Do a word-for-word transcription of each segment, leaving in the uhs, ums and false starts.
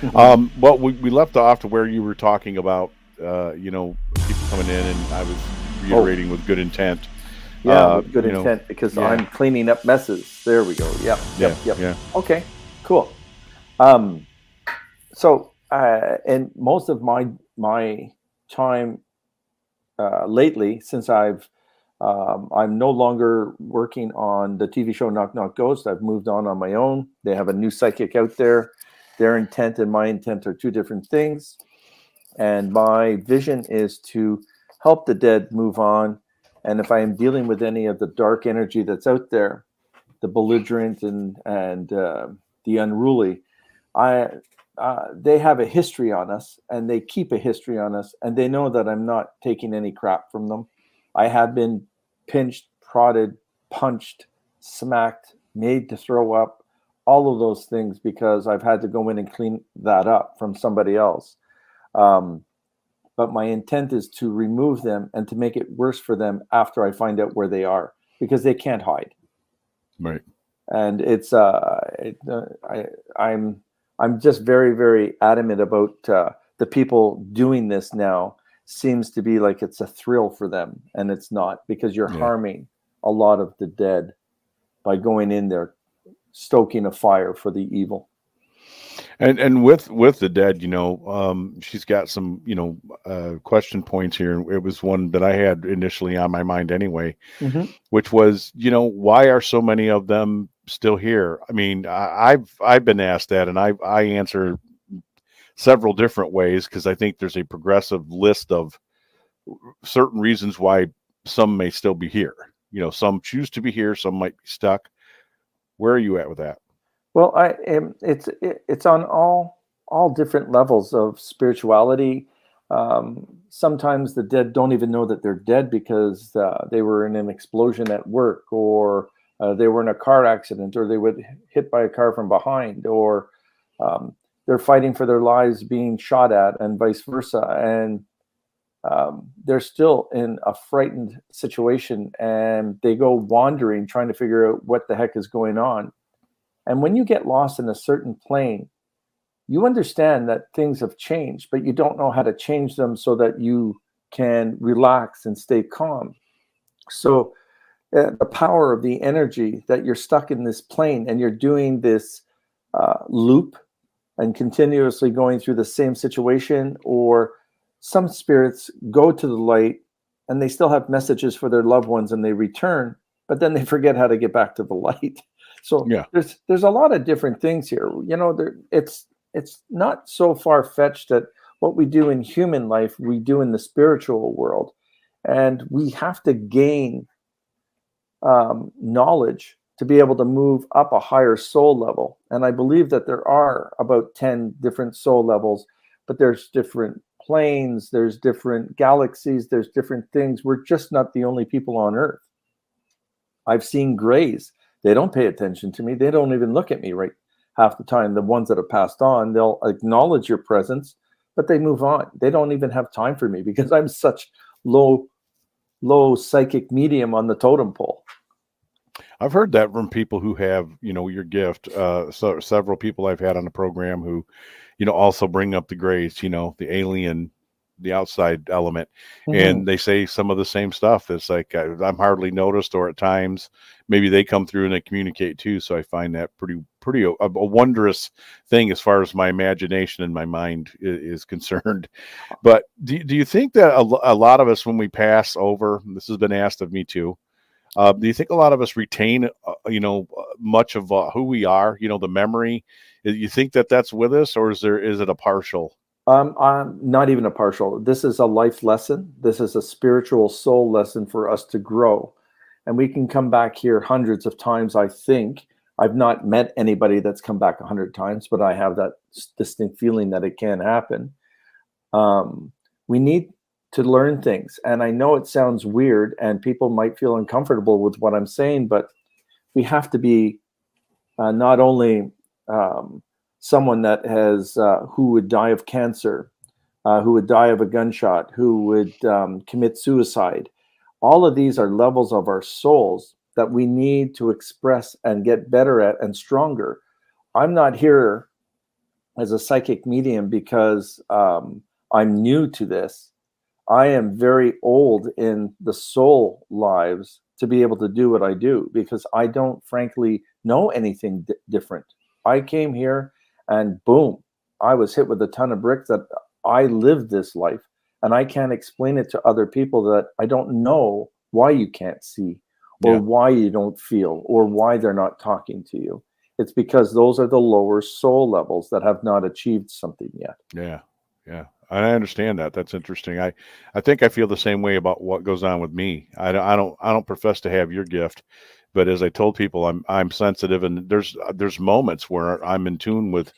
Mm-hmm. Um, well, we, we left off to where you were talking about, uh, you know, people coming in, and I was reiterating oh. with good intent. Yeah, uh, with good intent, know, because yeah. I'm cleaning up messes. There we go. Yep, yep, yeah, yep. Yeah. Okay, cool. Um, so, uh, and most of my my time uh, lately, since I've Um, I'm no longer working on the T V show Knock Knock Ghost. I've moved on on my own. They have a new psychic out there. Their intent and my intent are two different things. And my vision is to help the dead move on. And if I am dealing with any of the dark energy that's out there, the belligerent and and uh, the unruly, I uh, they have a history on us, and they keep a history on us, and they know that I'm not taking any crap from them. I have been pinched, prodded, punched, smacked, made to throw up, all of those things, because I've had to go in and clean that up from somebody else. Um, but my intent is to remove them and to make it worse for them after I find out where they are, because they can't hide. Right. And it's uh, it, uh, I, I'm I'm just very, very adamant about uh, the people doing this now. Seems to be like it's a thrill for them, and it's not, because you're yeah. harming a lot of the dead by going in there, stoking a fire for the evil. And and with with the dead, you know, um, she's got some, you know, uh, question points here. It was one that I had initially on my mind anyway, mm-hmm. which was, you know, why are so many of them still here? I mean, I, I've I've been asked that, and I I answer several different ways, because I think there's a progressive list of certain reasons why some may still be here. You know, some choose to be here, some might be stuck. Where are you at with that? Well, I am. It's it's on all all different levels of spirituality. Um, sometimes the dead don't even know that they're dead, because uh, they were in an explosion at work, or uh, they were in a car accident, or they were hit by a car from behind, or um, they're fighting for their lives being shot at, and vice versa. And um, they're still in a frightened situation, and they go wandering, trying to figure out what the heck is going on. And when you get lost in a certain plane, you understand that things have changed, but you don't know how to change them so that you can relax and stay calm. So uh, the power of the energy that you're stuck in this plane, and you're doing this uh, loop, and continuously going through the same situation, or some spirits go to the light and they still have messages for their loved ones, and they return, but then they forget how to get back to the light. So yeah. there's there's a lot of different things here. You know, there, it's it's not so far-fetched that what we do in human life, we do in the spiritual world. And we have to gain um, knowledge to be able to move up a higher soul level. And I believe that there are about ten different soul levels, but there's different planes, there's different galaxies, there's different things. We're just not the only people on Earth. I've seen grays. They don't pay attention to me. They don't even look at me right half the time. The ones that have passed on, they'll acknowledge your presence, but they move on. They don't even have time for me, because I'm such low, low psychic medium on the totem pole. I've heard that from people who have, you know, your gift. Uh, so several people I've had on the program who, you know, also bring up the grays, you know, the alien, the outside element. Mm-hmm. And they say some of the same stuff. It's like, I, I'm hardly noticed, or at times maybe they come through and they communicate too. So I find that pretty, pretty a, a wondrous thing as far as my imagination and my mind is, is concerned. But do, do you think that a, a lot of us, when we pass over, this has been asked of me too, Uh, do you think a lot of us retain, uh, you know, much of uh, who we are, you know, the memory? You think that that's with us, or is there, is it a partial? Um, um, not even a partial. This is a life lesson. This is a spiritual soul lesson for us to grow. And we can come back here hundreds of times, I think. I've not met anybody that's come back a hundred times, but I have that distinct feeling that it can happen. Um, we need to learn things. And I know it sounds weird, and people might feel uncomfortable with what I'm saying, but we have to be uh, not only um, someone that has, uh, who would die of cancer, uh, who would die of a gunshot, who would um, commit suicide. All of these are levels of our souls that we need to express and get better at and stronger. I'm not here as a psychic medium because um, I'm new to this. I am very old in the soul lives to be able to do what I do because I don't frankly know anything d- different. I came here and boom, I was hit with a ton of bricks that I lived this life and I can't explain it to other people that I don't know why you can't see or yeah. why you don't feel or why they're not talking to you. It's because those are the lower soul levels that have not achieved something yet. Yeah. Yeah. I understand that. That's interesting. I, I think I feel the same way about what goes on with me. I don't, I don't, I don't profess to have your gift, but as I told people, I'm, I'm sensitive and there's, there's moments where I'm in tune with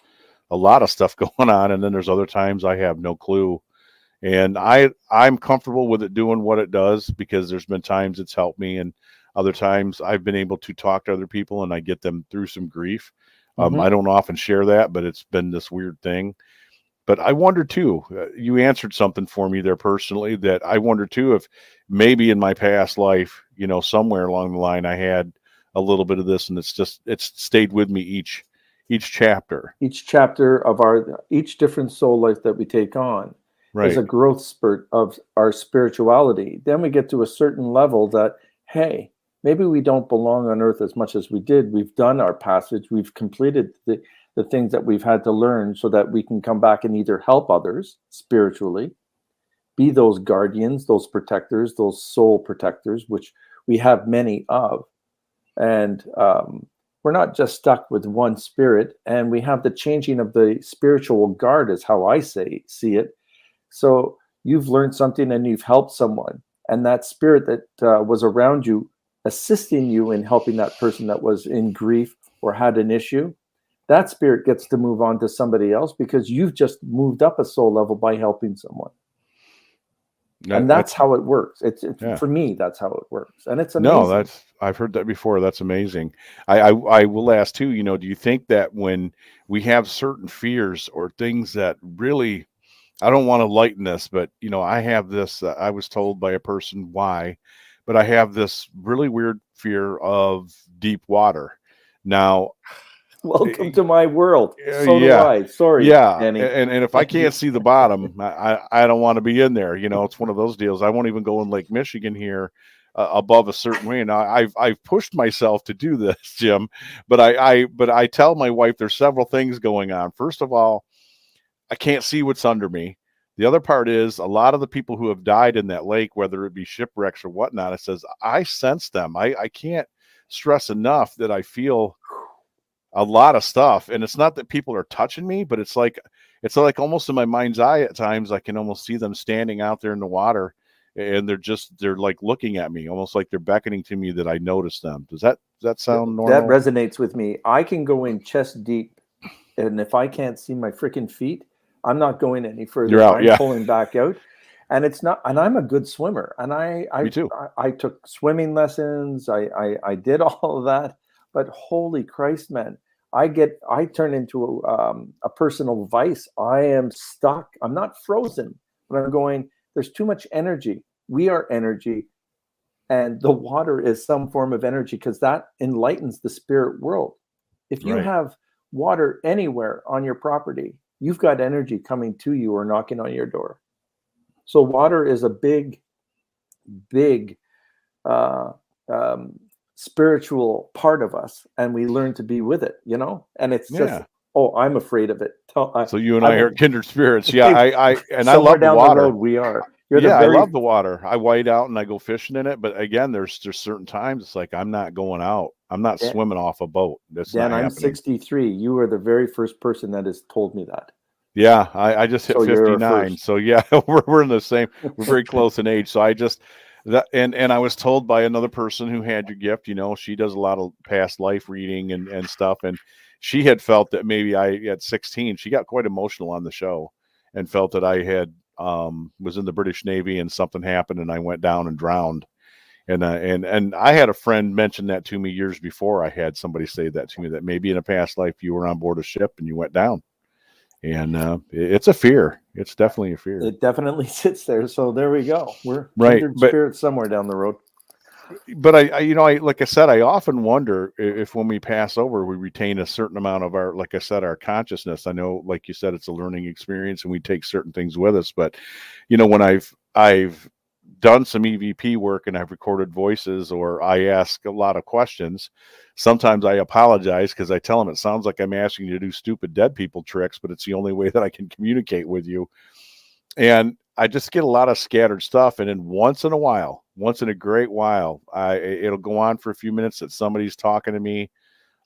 a lot of stuff going on. And then there's other times I have no clue and I, I'm comfortable with it doing what it does because there's been times it's helped me. And other times I've been able to talk to other people and I get them through some grief. Um, mm-hmm. I don't often share that, but it's been this weird thing. But I wonder too, uh, you answered something for me there personally that I wonder too, if maybe in my past life, you know, somewhere along the line, I had a little bit of this and it's just, it's stayed with me each, each chapter, each chapter of our, each different soul life that we take on right. is a growth spurt of our spirituality. Then we get to a certain level that, hey, maybe we don't belong on earth as much as we did. We've done our passage. We've completed the, the things that we've had to learn so that we can come back and either help others spiritually, be those guardians, those protectors, those soul protectors, which we have many of. And um, we're not just stuck with one spirit. And we have the changing of the spiritual guard is how I say see it. So you've learned something and you've helped someone. And that spirit that uh, was around you assisting you in helping that person that was in grief or had an issue, that spirit gets to move on to somebody else because you've just moved up a soul level by helping someone. That, and that's, that's how it works. It's, it's yeah. for me, that's how it works. And it's amazing. No, that's, I've heard that before. That's amazing. I, I, I will ask too, you know, do you think that when we have certain fears or things that really, I don't want to lighten this, but you know, I have this, uh, I was told by a person why, but I have this really weird fear of deep water. Now, welcome to my world. So yeah, do I. Sorry, yeah. Danny. And and if I can't see the bottom, I, I don't want to be in there. You know, it's one of those deals. I won't even go in Lake Michigan here uh, above a certain way. And I, I've I've pushed myself to do this, Jim. But I, I but I tell my wife there's several things going on. First of all, I can't see what's under me. The other part is a lot of the people who have died in that lake, whether it be shipwrecks or whatnot, it says I sense them. I, I can't stress enough that I feel a lot of stuff. And it's not that people are touching me, but it's like it's like almost in my mind's eye at times. I can almost see them standing out there in the water and they're just they're like looking at me, almost like they're beckoning to me that I notice them. Does that does that sound normal? That resonates with me. I can go in chest deep, and if I can't see my freaking feet, I'm not going any further. You're out, I'm yeah. pulling back out. And it's not, and I'm a good swimmer. And I I, Me too. I, I took swimming lessons. I, I I did all of that. But holy Christ, man, I get I turn into a, um, a personal vice. I am stuck. I'm not frozen. But I'm going, there's too much energy. We are energy. And the water is some form of energy because that enlightens the spirit world. If you right. have water anywhere on your property, you've got energy coming to you or knocking on your door. So water is a big, big uh, um, spiritual part of us, and we learn to be with it, you know? And it's yeah. just, oh, I'm afraid of it. Tell, I, so you and I'm, I are kindred spirits. Yeah, I, I and I love down the water. The road we are. You're yeah, the very... I love the water. I wade out and I go fishing in it. But again, there's there's certain times it's like I'm not going out. I'm not Dan, swimming off a boat. That's Dan, not I'm happening. sixty-three. You are the very first person that has told me that. Yeah, I, I just hit so fifty-nine. So yeah, we're we're in the same. We're very close in age. So I just that and and I was told by another person who had your gift. You know, she does a lot of past life reading and and stuff. And she had felt that maybe I at sixteen. She got quite emotional on the show and felt that I had. Um, was in the British Navy and something happened and I went down and drowned. And, uh, and, and I had a friend mention that to me years before. I had somebody say that to me, that maybe in a past life you were on board a ship and you went down and, uh, it's a fear. It's definitely a fear. It definitely sits there. So there we go. We're right. But, spirits somewhere down the road. but I, I, you know, I, like I said, I often wonder if when we pass over, we retain a certain amount of our, like I said, our consciousness. I know, like you said, it's a learning experience and we take certain things with us, but you know, when I've, I've done some E V P work and I've recorded voices, or I ask a lot of questions, sometimes I apologize because I tell them it sounds like I'm asking you to do stupid dead people tricks, but it's the only way that I can communicate with you. And I just get a lot of scattered stuff. And then once in a while, once in a great while, I, it'll go on for a few minutes that somebody's talking to me.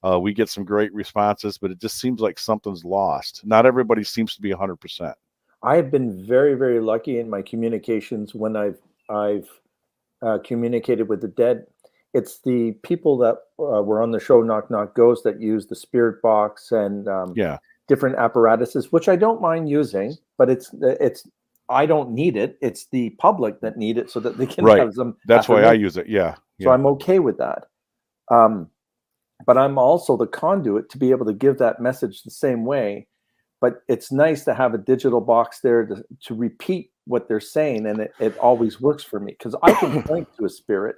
Uh, we get some great responses, but it just seems like something's lost. Not everybody seems to be one hundred percent. I have been very, very lucky in my communications when I've I've uh, communicated with the dead. It's the people that uh, were on the show Knock Knock Ghost that use the spirit box and um, yeah. different apparatuses, which I don't mind using, but it's it's I don't need it. It's the public that need it so that they can right. have them. That's why I use it. Yeah. yeah. So I'm okay with that. Um, but I'm also the conduit to be able to give that message the same way. But it's nice to have a digital box there to, to repeat what they're saying. And it, it always works for me because I can point to a spirit.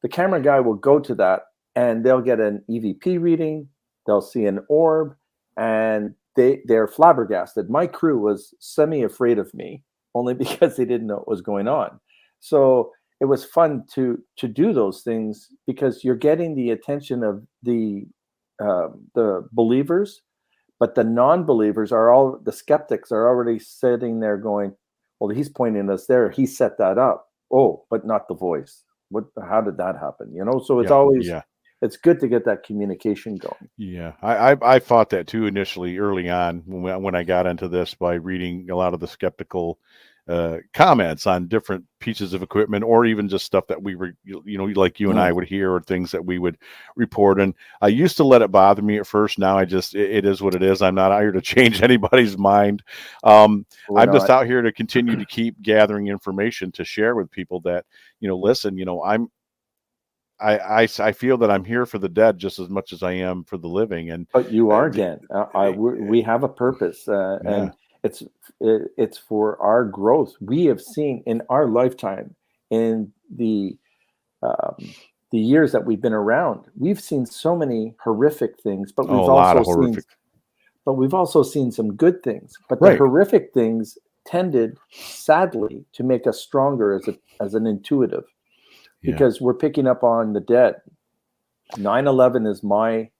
The camera guy will go to that and they'll get an E V P reading. They'll see an orb and they, they're flabbergasted. My crew was semi-afraid of me only because they didn't know what was going on. So it was fun to to do those things because you're getting the attention of the uh, the believers. But the non-believers are all, the skeptics are already sitting there going, well, he's pointing us there. He set that up. Oh, but not the voice. What? How did that happen? You know, so it's yeah, always, yeah. it's good to get that communication going. Yeah, I, I I fought that too initially early on when when I got into this by reading a lot of the skeptical uh, comments on different pieces of equipment or even just stuff that we were, you know, like you and I would hear or things that we would report. And I used to let it bother me at first. Now I just, it, it is what it is. I'm not out here to change anybody's mind. Um, I'm not. just out here to continue to keep gathering information to share with people that, you know, listen, you know, I'm, I, I, I feel that I'm here for the dead just as much as I am for the living. And But you are dead. Uh, I, we have a purpose. Uh, yeah. And It's it's for our growth. We have seen in our lifetime, in the um, the years that we've been around, we've seen so many horrific things, but we've oh, also seen, horrific. but we've also seen some good things. But the right. horrific things tended, sadly, to make us stronger as a as an intuitive, yeah. because we're picking up on the dead. nine eleven is my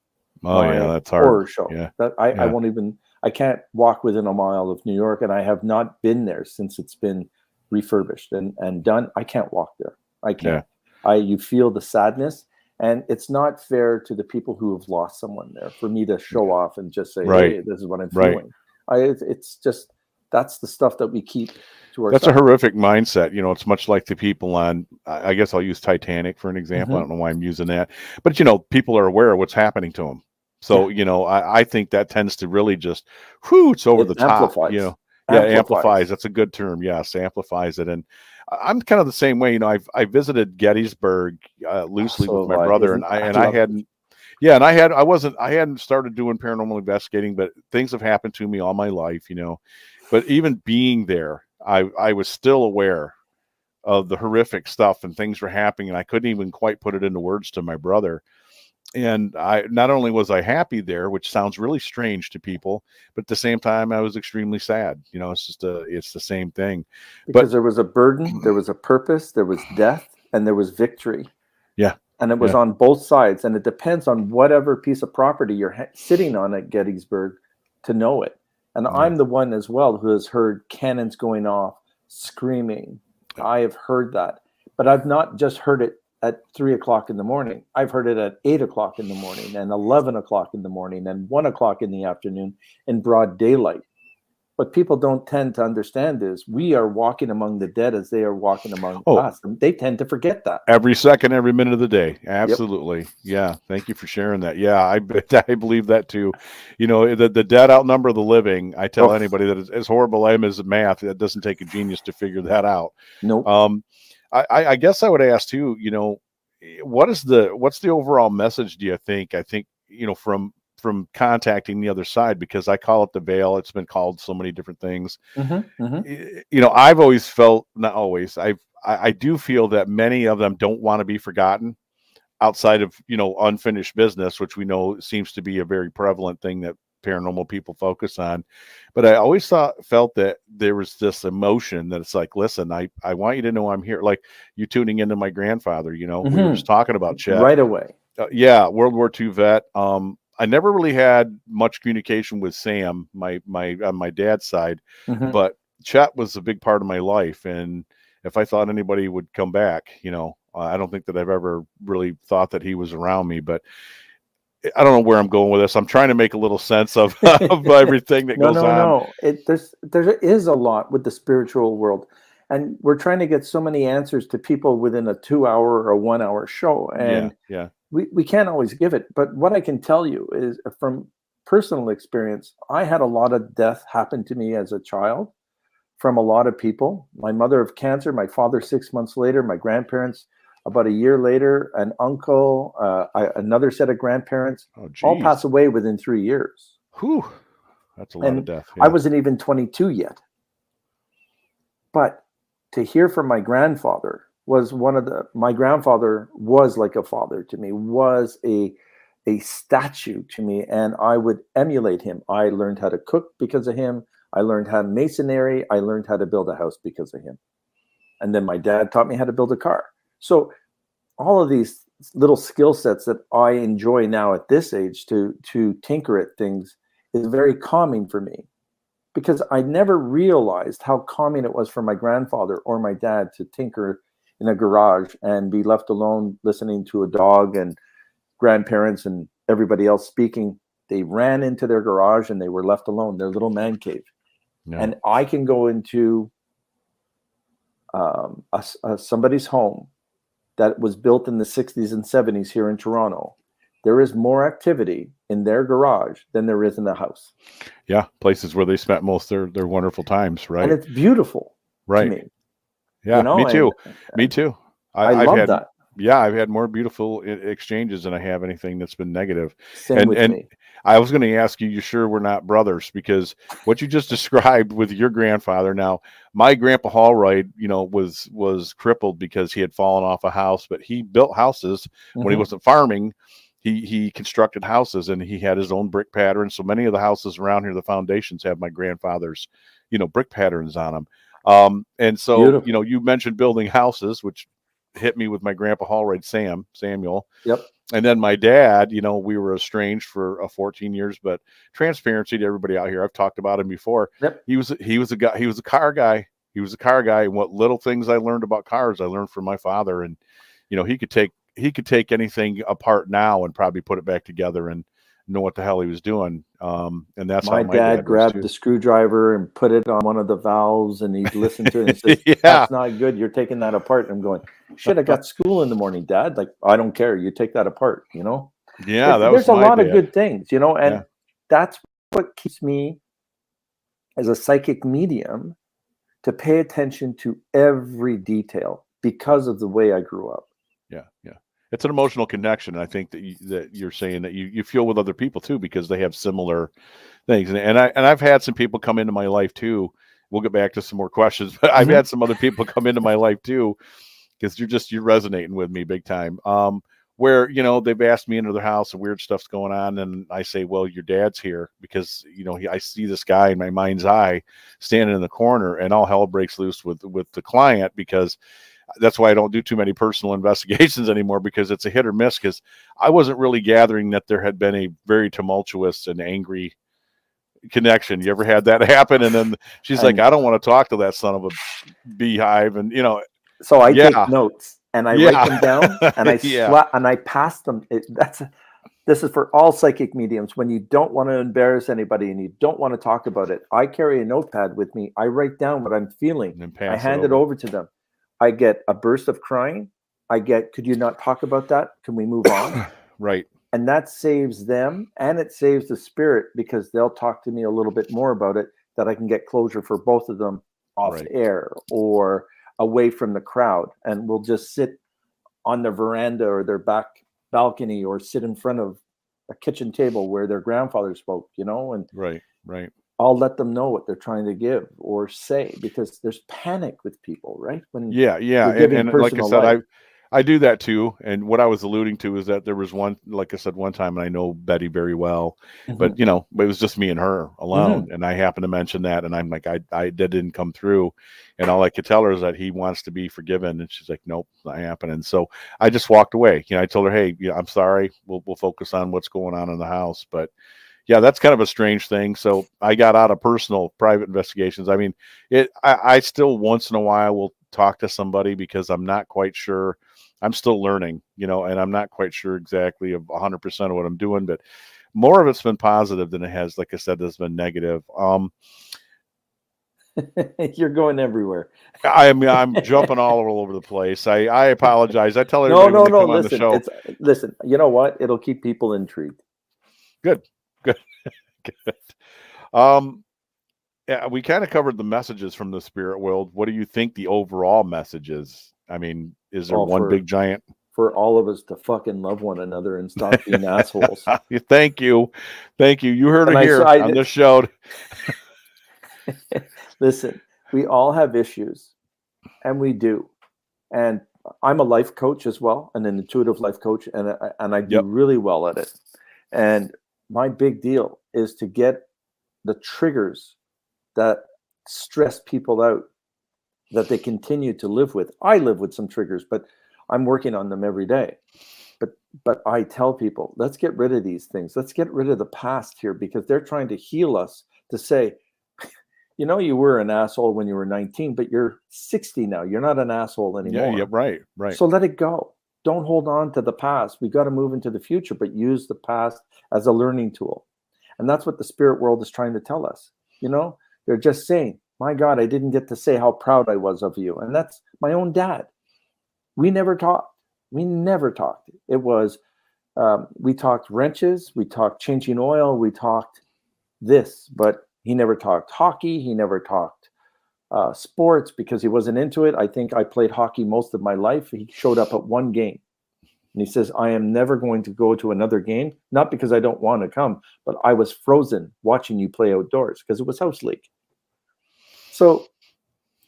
oh my yeah, that's horror hard. show. Yeah. That I, yeah. I won't even. I can't walk within a mile of New York, and I have not been there since it's been refurbished and, and done. I can't walk there. I can't. Yeah. I you feel the sadness, and it's not fair to the people who have lost someone there for me to show off and just say, right. hey, this is what I'm right. feeling. I, it's just that's the stuff that we keep to ourselves. That's a horrific mindset. You know, it's much like the people on, I guess I'll use Titanic for an example. Mm-hmm. I don't know why I'm using that. But, you know, people are aware of what's happening to them. So, you know, I, I think that tends to really just, whoo, it's over it the top, amplifies. you know, yeah, amplifies. amplifies. That's a good term. Yes. Amplifies it. And I'm kind of the same way, you know, I've, I visited Gettysburg uh, loosely so with my brother and I, and I hadn't, yeah. And I had, I wasn't, I hadn't started doing paranormal investigating, but things have happened to me all my life, you know, but even being there, I, I was still aware of the horrific stuff and things were happening. And I couldn't even quite put it into words to my brother. And I not only was I happy there, which sounds really strange to people, but at the same time, I was extremely sad. You know, it's just a, it's the same thing. Because but, there was a burden, there was a purpose, there was death, and there was victory. Yeah. And it was yeah. on both sides. And it depends on whatever piece of property you're ha- sitting on at Gettysburg to know it. And yeah. I'm the one as well who has heard cannons going off, screaming. I have heard that. But I've not just heard it at three o'clock in the morning. I've heard it at eight o'clock in the morning and eleven o'clock in the morning and one o'clock in the afternoon in broad daylight. What people don't tend to understand is we are walking among the dead as they are walking among oh, us. And they tend to forget that. Every second, every minute of the day. Absolutely. Yep. Yeah. Thank you for sharing that. Yeah. I, I believe that too. You know, the, the dead outnumber the living. I tell oh. anybody that it's as horrible as math, that doesn't take a genius to figure that out. No. Nope. Um, I, I guess I would ask too, you know, what is the, what's the overall message? Do you think, I think, you know, from, from contacting the other side, because I call it the veil. It's been called so many different things, mm-hmm, mm-hmm. you know, I've always felt, not always, I've, I, I do feel that many of them don't want to be forgotten outside of, you know, unfinished business, which we know seems to be a very prevalent thing that paranormal people focus on. But I always thought, felt that there was this emotion that it's like, listen, I, I want you to know I'm here. Like you tuning into my grandfather, you know, mm-hmm. we were just talking about Chet. Right away. Uh, yeah. World War Two vet. Um, I never really had much communication with Sam, my, my, on my dad's side, mm-hmm. but Chet was a big part of my life. And if I thought anybody would come back, you know, uh, I don't think that I've ever really thought that he was around me, but I don't know where I'm going with this. I'm trying to make a little sense of, of everything that no, goes no, on. No, no, no. There's, there is a lot with the spiritual world, and we're trying to get so many answers to people within a two hour or one hour show. And yeah, yeah. We, we can't always give it. But what I can tell you is from personal experience, I had a lot of death happen to me as a child from a lot of people. My mother of cancer, my father six months later, my grandparents about a year later, an uncle, uh, I, another set of grandparents, oh, all pass away within three years. Whew. That's a lot and of death. Yeah. I wasn't even twenty-two yet. But to hear from my grandfather was one of the, my grandfather was like a father to me, was a, a statue to me, and I would emulate him. I learned how to cook because of him. I learned how to masonry. I learned how to build a house because of him. And then my dad taught me how to build a car. So all of these little skill sets that I enjoy now at this age to, to tinker at things is very calming for me, because I never realized how calming it was for my grandfather or my dad to tinker in a garage and be left alone listening to a dog and grandparents and everybody else speaking. They ran into their garage and they were left alone, their little man cave. Yeah. And I can go into um, a, a, somebody's home that was built in the sixties and seventies here in Toronto. There is more activity in their garage than there is in the house. Yeah, places where they spent most of their, their wonderful times, right? And it's beautiful. Right. To me. Yeah, you know, me too. And, and me too. I, I I've love had, that. Yeah, I've had more beautiful exchanges than I have anything that's been negative. Same and with and me. I was going to ask you, you sure we're not brothers? Because what you just described with your grandfather. Now, my grandpa Holroyd, you know, was was crippled because he had fallen off a house, but he built houses mm-hmm. when he wasn't farming. He he constructed houses, and he had his own brick pattern. So many of the houses around here, the foundations have my grandfather's, you know, brick patterns on them. Um, and so, Beautiful. You know, you mentioned building houses, which hit me with my grandpa Holroyd, Sam, Samuel. Yep. And then my dad, you know, we were estranged for uh, fourteen years, but transparency to everybody out here. I've talked about him before. Yep. He was, he was a guy, he was a car guy. He was a car guy. And what little things I learned about cars, I learned from my father. And, you know, he could take, he could take anything apart now and probably put it back together and know what the hell he was doing. Um, and that's my how my dad, dad grabbed the screwdriver and put it on one of the valves, and he'd listen to it and says, yeah. That's not good. You're taking that apart. And I'm going, shit, I got school in the morning, Dad. Like, I don't care. You take that apart, you know? Yeah. It, that was there's a lot dad. Of good things, you know, and yeah. That's what keeps me as a psychic medium to pay attention to every detail because of the way I grew up. Yeah. Yeah. It's an emotional connection. I think that you, that you're saying that you, you feel with other people too, because they have similar things. And, and I, and I've had some people come into my life too. We'll get back to some more questions, but I've had some other people come into my life too, because you're just, you're resonating with me big time. Um, where, you know, they've asked me into their house and weird stuff's going on. And I say, well, your dad's here because, you know, he, I see this guy in my mind's eye standing in the corner, and all hell breaks loose with, with the client, because that's why I don't do too many personal investigations anymore, because it's a hit or miss, because I wasn't really gathering that there had been a very tumultuous and angry connection. You ever had that happen? And then she's and, like, I don't want to talk to that son of a beehive. And, you know, so I yeah. take notes and I yeah. write them down and I yeah. sla- and I pass them. It, that's a, this is for all psychic mediums. When you don't want to embarrass anybody and you don't want to talk about it, I carry a notepad with me. I write down what I'm feeling. And I hand it over. it over to them. I get a burst of crying. I get, could you not talk about that? Can we move on? Right. And that saves them, and it saves the spirit, because they'll talk to me a little bit more about it, that I can get closure for both of them off right. air or away from the crowd. And we'll just sit on their veranda or their back balcony, or sit in front of a kitchen table where their grandfather spoke, you know? And right, right. I'll let them know what they're trying to give or say, because there's panic with people, right? When yeah, yeah. And, and like I said, life. I I do that too. And what I was alluding to is that there was one, like I said, one time, and I know Betty very well, mm-hmm. but you know, it was just me and her alone. Mm-hmm. And I happened to mention that. And I'm like, I, I that didn't come through. And all I could tell her is that he wants to be forgiven. And she's like, nope, not happening. So I just walked away. You know, I told her, hey, you know, I'm sorry. We'll, we'll focus on what's going on in the house. But yeah, that's kind of a strange thing. So I got out of personal private investigations. I mean, it. I, I still once in a while will talk to somebody because I'm not quite sure. I'm still learning, you know, and I'm not quite sure exactly of one hundred percent of what I'm doing. But more of it's been positive than it has, like I said, that's been negative. Um, You're going everywhere. I mean, I'm jumping all over the place. I, I apologize. I tell everybody no, no, when they no, come listen, on the show. It's, listen, you know what? It'll keep people intrigued. Good. Good. Good. Um, yeah, we kind of covered the messages from the spirit world. What do you think the overall message is? I mean, is there well, one for, big giant? For all of us to fucking love one another and stop being assholes. Thank you. Thank you. You heard and it I, here I, on this show. Listen, we all have issues, and we do. And I'm a life coach as well, an intuitive life coach, and I, and I do yep. really well at it. And my big deal is to get the triggers that stress people out that they continue to live with. I live with some triggers, but I'm working on them every day. But but I tell people, let's get rid of these things. Let's get rid of the past here, because they're trying to heal us to say, you know, you were an asshole when you were nineteen, but you're sixty now. You're not an asshole anymore. Yeah, yeah, right, right. So let it go. Don't hold on to the past. We've got to move into the future, but use the past as a learning tool. And that's what the spirit world is trying to tell us. You know, they're just saying, my God, I didn't get to say how proud I was of you. And that's my own dad. We never talked. We never talked. It was, um, we talked wrenches. We talked changing oil. We talked this, but he never talked hockey. He never talked Uh, sports because he wasn't into it. I think I played hockey most of my life. He showed up at one game. And he says, I am never going to go to another game, not because I don't want to come, but I was frozen watching you play outdoors because it was house league. So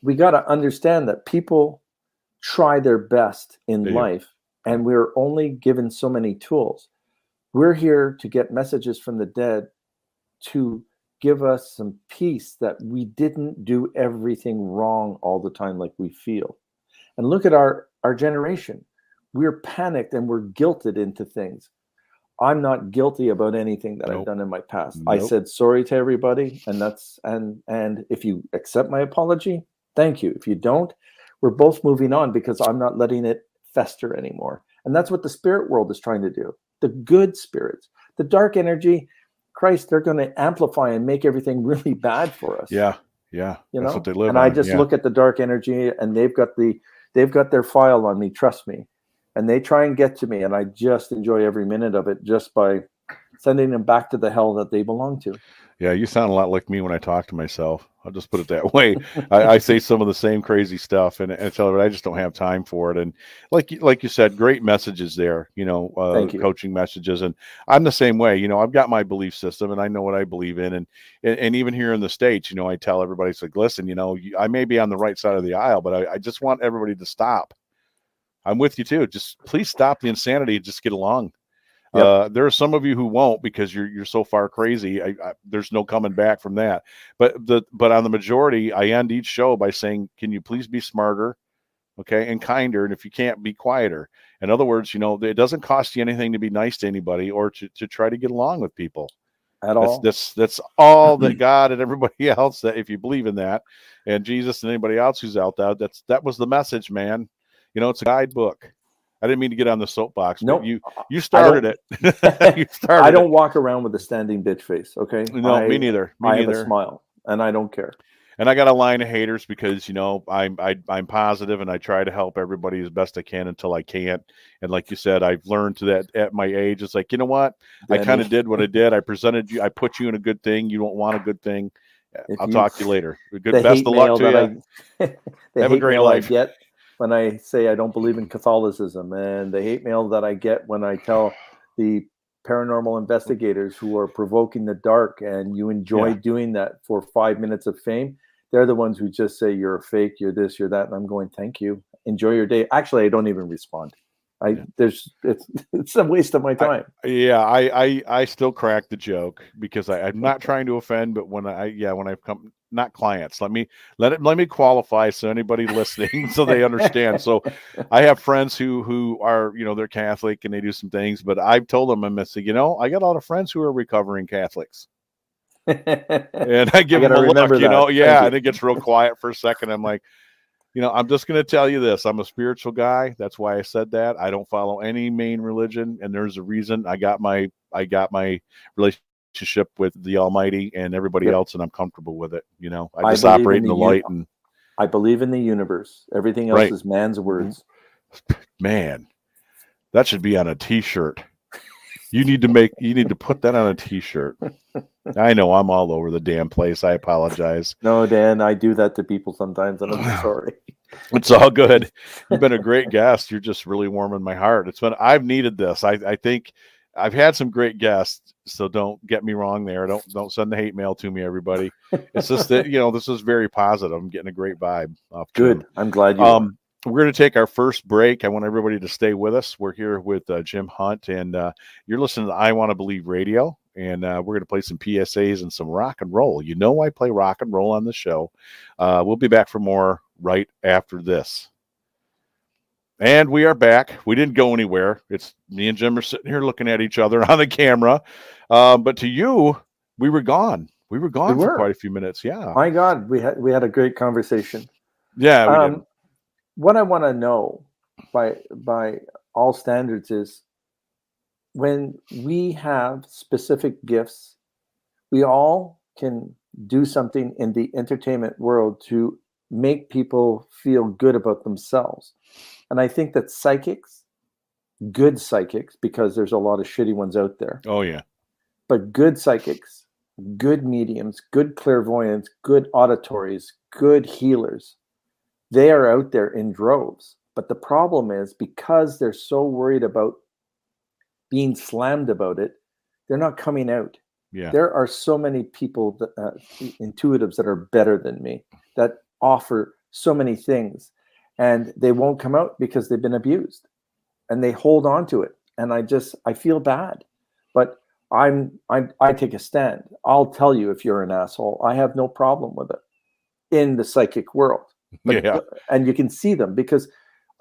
we got to understand that people try their best in yeah. life, and we're only given so many tools. We're here to get messages from the dead to give us some peace that we didn't do everything wrong all the time like we feel. And look at our, our generation. We're panicked and we're guilted into things. I'm not guilty about anything that nope. I've done in my past. Nope. I said sorry to everybody, and that's and and if you accept my apology, thank you. If you don't, we're both moving on because I'm not letting it fester anymore. And that's what the spirit world is trying to do. The good spirits, the dark energy, Christ, they're going to amplify and make everything really bad for us. Yeah, yeah, you know? That's what they live. And on. I just yeah. look at the dark energy, and they've got the they've got their file on me. Trust me, and they try and get to me, and I just enjoy every minute of it just by sending them back to the hell that they belong to. Yeah, you sound a lot like me when I talk to myself. I'll just put it that way. I, I say some of the same crazy stuff, and, and tell her I just don't have time for it. And like like you said, great messages there, you know, uh, you. coaching messages. And I'm the same way. You know, I've got my belief system, and I know what I believe in. And and, and even here in the States, you know, I tell everybody, it's like, listen, you know, I may be on the right side of the aisle, but I, I just want everybody to stop. I'm with you, too. Just please stop the insanity and just get along. Yep. Uh, there are some of you who won't because you're you're so far crazy. I, I, there's no coming back from that. But the but on the majority, I end each show by saying, "Can you please be smarter, okay, and kinder? And if you can't, be quieter." In other words, you know, it doesn't cost you anything to be nice to anybody or to, to try to get along with people at all. That's that's, that's all that God and everybody else, that if you believe in that, and Jesus and anybody else who's out there, that's that was the message, man. You know, it's a guidebook. I didn't mean to get on the soapbox. No, nope. you you started it. you started I don't it. walk around with a standing bitch face. Okay. No, I, me neither. Me I neither. have a smile, and I don't care. And I got a line of haters because, you know, I'm I, I'm positive, and I try to help everybody as best I can until I can't. And like you said, I've learned to that at my age. It's like, you know what? Then I kind of did what I did. I presented you. I put you in a good thing. You don't want a good thing. If I'll you, talk to you later. Good best of luck to you. I, have a great life. When I say I don't believe in Catholicism, and the hate mail that I get when I tell the paranormal investigators who are provoking the dark, and you enjoy yeah. doing that for five minutes of fame. They're the ones who just say, you're a fake, you're this, you're that. And I'm going, thank you. Enjoy your day. Actually, I don't even respond. I yeah. there's it's, it's a waste of my time. I, yeah, I, I I still crack the joke because I, I'm not trying to offend, but when I yeah when I've come not clients, let me let it let me qualify so anybody listening so they understand. So I have friends who who are, you know, they're Catholic and they do some things, but I've told them, I'm missing, you know, I got a lot of friends who are recovering Catholics. And I give I them a look, that. you know, yeah, you. and it gets real quiet for a second. I'm like, you know, I'm just going to tell you this. I'm a spiritual guy. That's why I said that. I don't follow any main religion, and there's a reason I got my I got my relationship with the Almighty and everybody yep. else, and I'm comfortable with it. You know, I just I operate in the, in the light. Un- and I believe in the universe. Everything else right. is man's words. Man, that should be on a T-shirt. You need to make. You need to put that on a T-shirt. I know I'm all over the damn place. I apologize. No, Dan, I do that to people sometimes, and I'm sorry. It's all good. You've been a great guest. You're just really warming my heart. It's been. I've needed this. I, I think I've had some great guests. So don't get me wrong there. Don't don't send the hate mail to me, everybody. It's just that, you know, this is very positive. I'm getting a great vibe off. Good. Too. I'm glad you. Um, are. We're going to take our first break. I want everybody to stay with us. We're here with uh, Jim Hunt, and uh, you're listening to I Want to Believe Radio, and uh, we're going to play some P S As and some rock and roll. You know I play rock and roll on the show. Uh, we'll be back for more right after this. And we are back. We didn't go anywhere. It's me and Jim are sitting here looking at each other on the camera. Uh, but to you, we were gone. We were gone we for were. quite a few minutes. Yeah. My God, we had, we had a great conversation. Yeah, we um, did. What I want to know by by all standards is when we have specific gifts, we all can do something in the entertainment world to make people feel good about themselves. And I think that psychics, good psychics, because there's a lot of shitty ones out there. Oh, yeah. But good psychics, good mediums, good clairvoyants, good auditories, good healers, they are out there in droves. But the problem is, because they're so worried about being slammed about it, they're not coming out. Yeah. There are so many people, that, uh, intuitives that are better than me, that offer so many things. And they won't come out because they've been abused. And they hold on to it. And I just, I feel bad. But I'm, I'm I take a stand. I'll tell you if you're an asshole. I have no problem with it in the psychic world. But, yeah. And you can see them because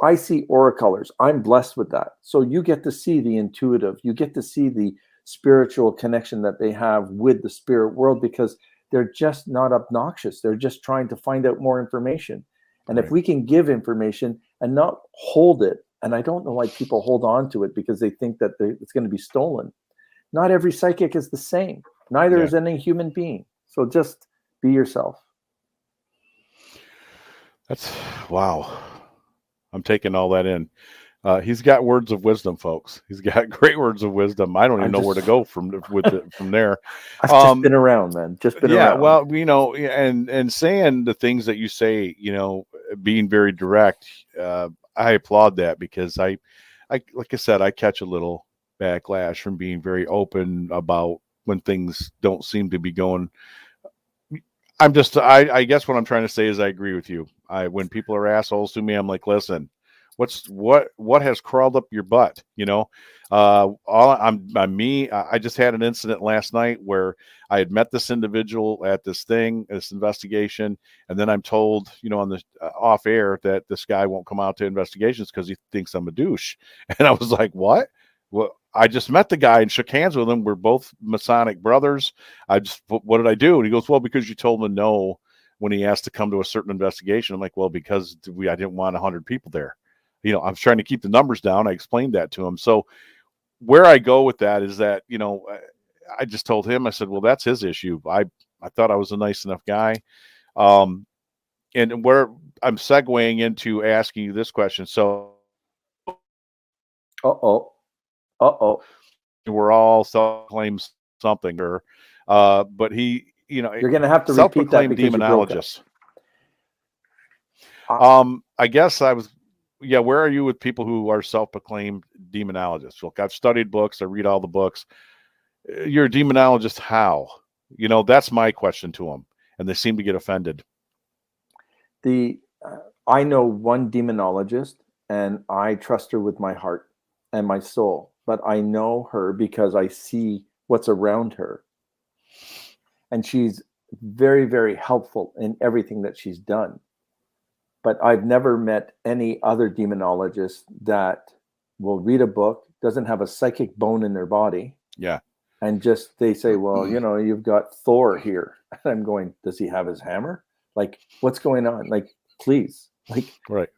I see aura colors. I'm blessed with that. So you get to see the intuitive. You get to see the spiritual connection that they have with the spirit world because they're just not obnoxious. They're just trying to find out more information. And right. if we can give information and not hold it, and I don't know why people hold on to it because they think that they, it's going to be stolen. Not every psychic is the same. Neither yeah. is any human being. So just be yourself. That's wow. I'm taking all that in. Uh, he's got words of wisdom, folks. He's got great words of wisdom. I don't even I'm know just, where to go from with the, from there. I've um, just been around, man. Just been yeah, around. Yeah, well, you know, and and saying the things that you say, you know, being very direct, uh, I applaud that because I, I like I said, I catch a little backlash from being very open about when things don't seem to be going. I'm just, I, I guess what I'm trying to say is I agree with you. I, when people are assholes to me, I'm like, listen, what's, what, what has crawled up your butt? You know, uh, all I'm, I'm me. I just had an incident last night where I had met this individual at this thing, this investigation. And then I'm told, you know, on the uh, off air that this guy won't come out to investigations because he thinks I'm a douche. And I was like, what? Well, I just met the guy and shook hands with him. We're both Masonic brothers. I just, what did I do? And he goes, well, because you told him no when he asked to come to a certain investigation. I'm like, well, because we, I didn't want a hundred people there. You know, I was trying to keep the numbers down. I explained that to him. So where I go with that is that, you know, I just told him, I said, well, that's his issue. I, I thought I was a nice enough guy. Um, and where I'm segueing into asking you this question. So, uh-oh. Uh-oh. We're all self-claimed something. Or, uh, but he, you know, you're going to have to repeat that because demonologist. You broke up. Um, I guess I was, yeah, where are you with people who are self-proclaimed demonologists? Look, I've studied books. I read all the books. You're a demonologist. How? You know, that's my question to them. And they seem to get offended. The uh, I know one demonologist, and I trust her with my heart and my soul. But I know her because I see what's around her. And she's very, very helpful in everything that she's done. But I've never met any other demonologist that will read a book, doesn't have a psychic bone in their body. Yeah. And just they say, well, you know, you've got Thor here. And I'm going, does he have his hammer? Like, what's going on? Like, please. Like, right.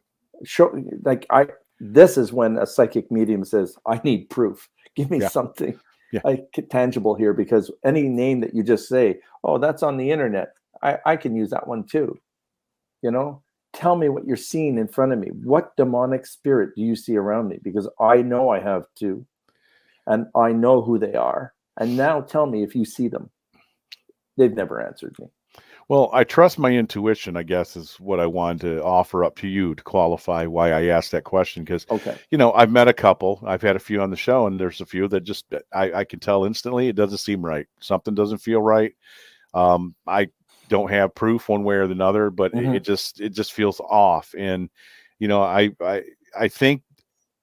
Show, like, I, this is when a psychic medium says, I need proof. Give me yeah. something yeah. like tangible here, because any name that you just say, oh, that's on the internet. I, I can use that one too. You know, tell me what you're seeing in front of me. What demonic spirit do you see around me? Because I know I have two, and I know who they are. And now tell me if you see them. They've never answered me. Well, I trust my intuition, I guess, is what I wanted to offer up to you to qualify why I asked that question. Because, okay. you know, I've met a couple. I've had a few on the show, and there's a few that just I, I can tell instantly it doesn't seem right. Something doesn't feel right. Um, I don't have proof one way or the other, but mm-hmm. it, it just it just feels off. And, you know, I I, I think.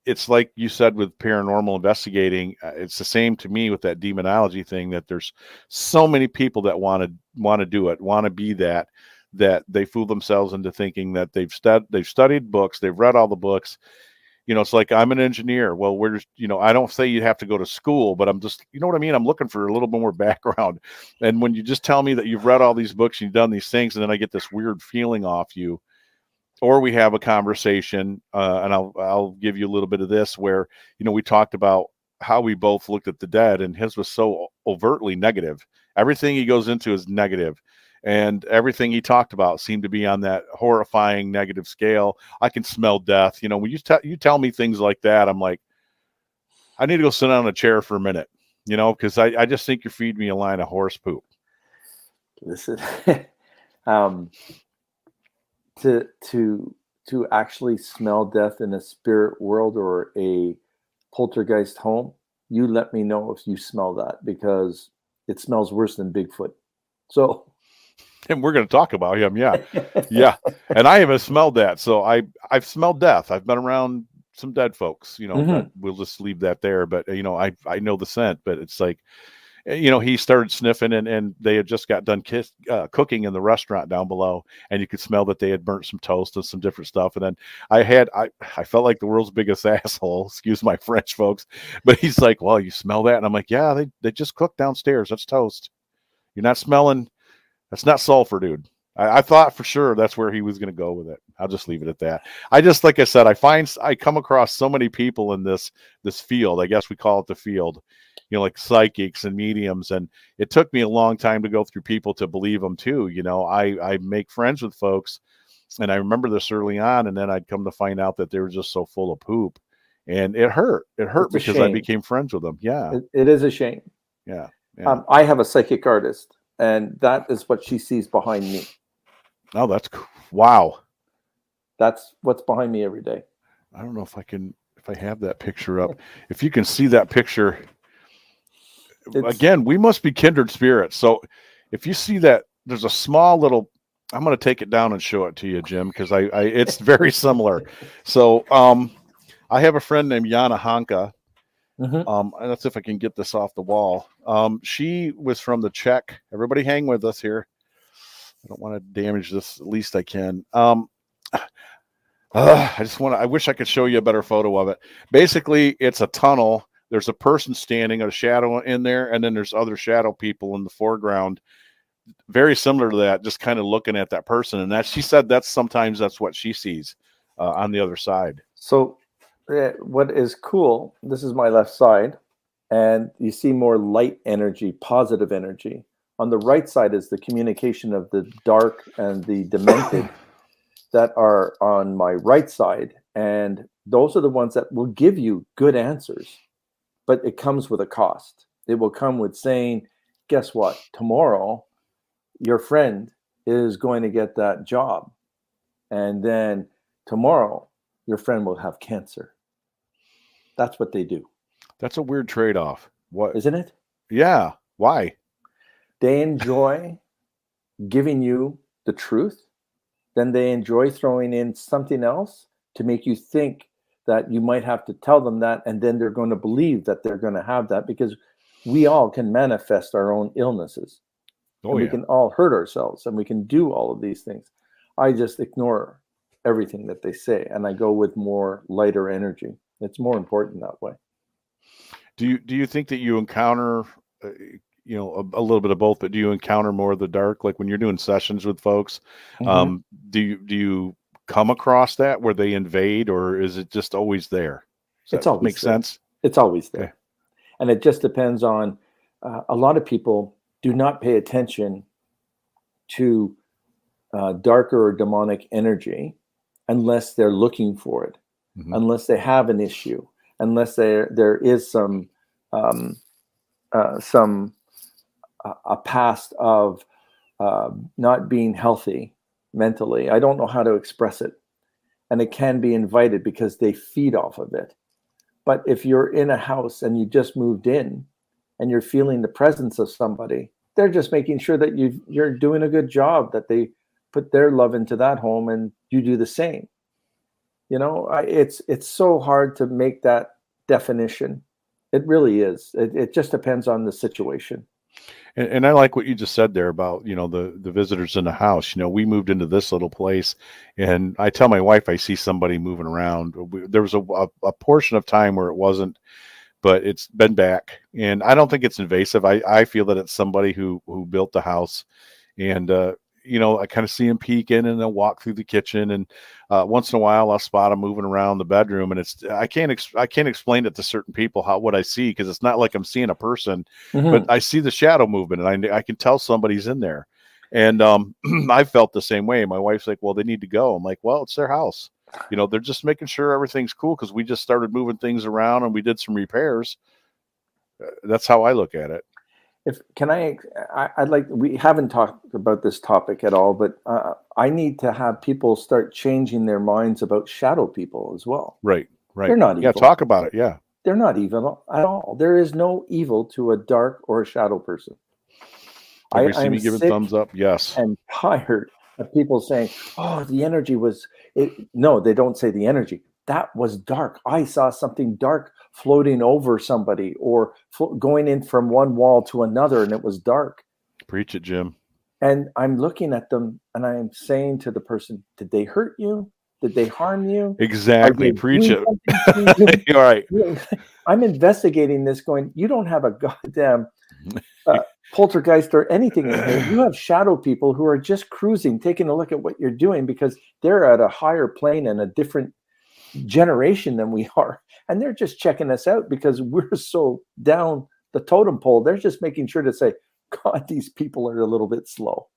It's like you said with paranormal investigating. Uh, it's the same to me with that demonology thing, that there's so many people that want to want to do it, want to be that, that they fool themselves into thinking that they've stud they've studied books, they've read all the books. You know, it's like, I'm an engineer. Well, we're just, you know, I don't say you have to go to school, but I'm just, you know what I mean? I'm looking for a little bit more background. And when you just tell me that you've read all these books and you've done these things, and then I get this weird feeling off you. Or we have a conversation, uh, and I'll I'll give you a little bit of this, where, you know, we talked about how we both looked at the dead, and his was so overtly negative. Everything he goes into is negative, and everything he talked about seemed to be on that horrifying negative scale. I can smell death. You know, when you t- you tell me things like that, I'm like, I need to go sit on a chair for a minute, you know, because I, I just think you're feeding me a line of horse poop. Listen, um. to to to actually smell death in a spirit world or a poltergeist home, you let me know if you smell that, because it smells worse than Bigfoot. So, and we're going to talk about him. Yeah. Yeah. And I haven't smelled that. So I, I've smelled death. I've been around some dead folks, you know, mm-hmm. we'll just leave that there. But, you know, I, I know the scent, but it's like, you know, he started sniffing, and, and they had just got done kiss, uh, cooking in the restaurant down below, and you could smell that they had burnt some toast and some different stuff. And then I had, I, I felt like the world's biggest asshole, excuse my French, folks, but he's like, well, you smell that? And I'm like, yeah, they, they just cooked downstairs. That's toast. You're not smelling. That's not sulfur, dude. I, I thought for sure that's where he was going to go with it. I'll just leave it at that. I just, like I said, I find, I come across so many people in this, this field, I guess we call it the field, you know, like psychics and mediums. And it took me a long time to go through people to believe them too. You know, I, I make friends with folks, and I remember this early on, and then I'd come to find out that they were just so full of poop, and it hurt. It hurt it's because I became friends with them. Yeah. It, it is a shame. Yeah. yeah. Um, I have a psychic artist, and that is what she sees behind me. Oh, that's wow. That's what's behind me every day. I don't know if I can, if I have that picture up, if you can see that picture. It's, again, we must be kindred spirits. So if you see that, there's a small little, I'm going to take it down and show it to you, Jim, because I, I it's very similar. So um, I have a friend named Yana Hanka. Mm-hmm. Um, and let's see if I can get this off the wall. Um, she was from the Czech. Everybody hang with us here. I don't want to damage this. At least I can. Um, uh, I just want to, I wish I could show you a better photo of it. Basically, it's a tunnel. There's a person standing, a shadow in there, and then there's other shadow people in the foreground, very similar to that, just kind of looking at that person. And that she said that's sometimes that's what she sees uh, on the other side. So uh, what is cool, this is my left side, and you see more light energy, positive energy. On the right side is the communication of the dark and the demented that are on my right side. And those are the ones that will give you good answers. But it comes with a cost. It will come with saying, guess what? Tomorrow, your friend is going to get that job. And then tomorrow, your friend will have cancer. That's what they do. That's a weird trade-off. What, isn't it? Yeah. Why? They enjoy giving you the truth. Then they enjoy throwing in something else to make you think that you might have to tell them that, and then they're going to believe that they're going to have that, because we all can manifest our own illnesses. Oh, and we yeah. can all hurt ourselves, and we can do all of these things. I just ignore everything that they say, and I go with more lighter energy. It's more important that way. Do you, do you think that you encounter, uh, you know, a, a little bit of both, but do you encounter more of the dark? Like when you're doing sessions with folks, mm-hmm. um, do you, do you come across that where they invade, or is it just always there? Does it's always make there. sense? It's always there. Okay. And it just depends on, uh, a lot of people do not pay attention to uh, darker or demonic energy unless they're looking for it, mm-hmm. unless they have an issue, unless there there is some um, uh, some uh, a past of uh, not being healthy mentally. I don't know how to express it, and it can be invited because they feed off of it. But if you're in a house and you just moved in and you're feeling the presence of somebody, they're just making sure that you you're doing a good job, that they put their love into that home and you do the same. You know, I, it's it's so hard to make that definition. It really is. It, it just depends on the situation. And, and I like what you just said there about, you know, the, the visitors in the house. You know, we moved into this little place, and I tell my wife I see somebody moving around. We, there was a, a, a portion of time where it wasn't, but it's been back. And I don't think it's invasive. I, I feel that it's somebody who, who built the house. And, uh, you know, I kind of see them peek in, and they'll walk through the kitchen. And uh, once in a while, I'll spot them moving around the bedroom. And it's I can't ex- I can't explain it to certain people how what I see, because it's not like I'm seeing a person, mm-hmm. but I see the shadow movement, and I I can tell somebody's in there. And um, I felt the same way. My wife's like, "Well, they need to go." I'm like, "Well, it's their house. You know, they're just making sure everything's cool because we just started moving things around and we did some repairs." Uh, that's how I look at it. If can I, I, I'd like, we haven't talked about this topic at all, but uh, I need to have people start changing their minds about shadow people as well. Right, right. They're not evil. Yeah, talk about it, yeah. They're not evil at all. There is no evil to a dark or a shadow person. I, see I'm me giving thumbs up, yes. I'm tired of people saying, oh, the energy was, it. No, they don't say the energy. That was dark. I saw something dark floating over somebody, or fl- going in from one wall to another, and it was dark. Preach it, Jim. And I'm looking at them, and I'm saying to the person, did they hurt you? Did they harm you? Exactly. Preach it. All right. I'm investigating this going, you don't have a goddamn uh, poltergeist or anything in here. You have shadow people who are just cruising, taking a look at what you're doing, because they're at a higher plane and a different generation than we are, and they're just checking us out because we're so down the totem pole. They're just making sure to say, God, these people are a little bit slow.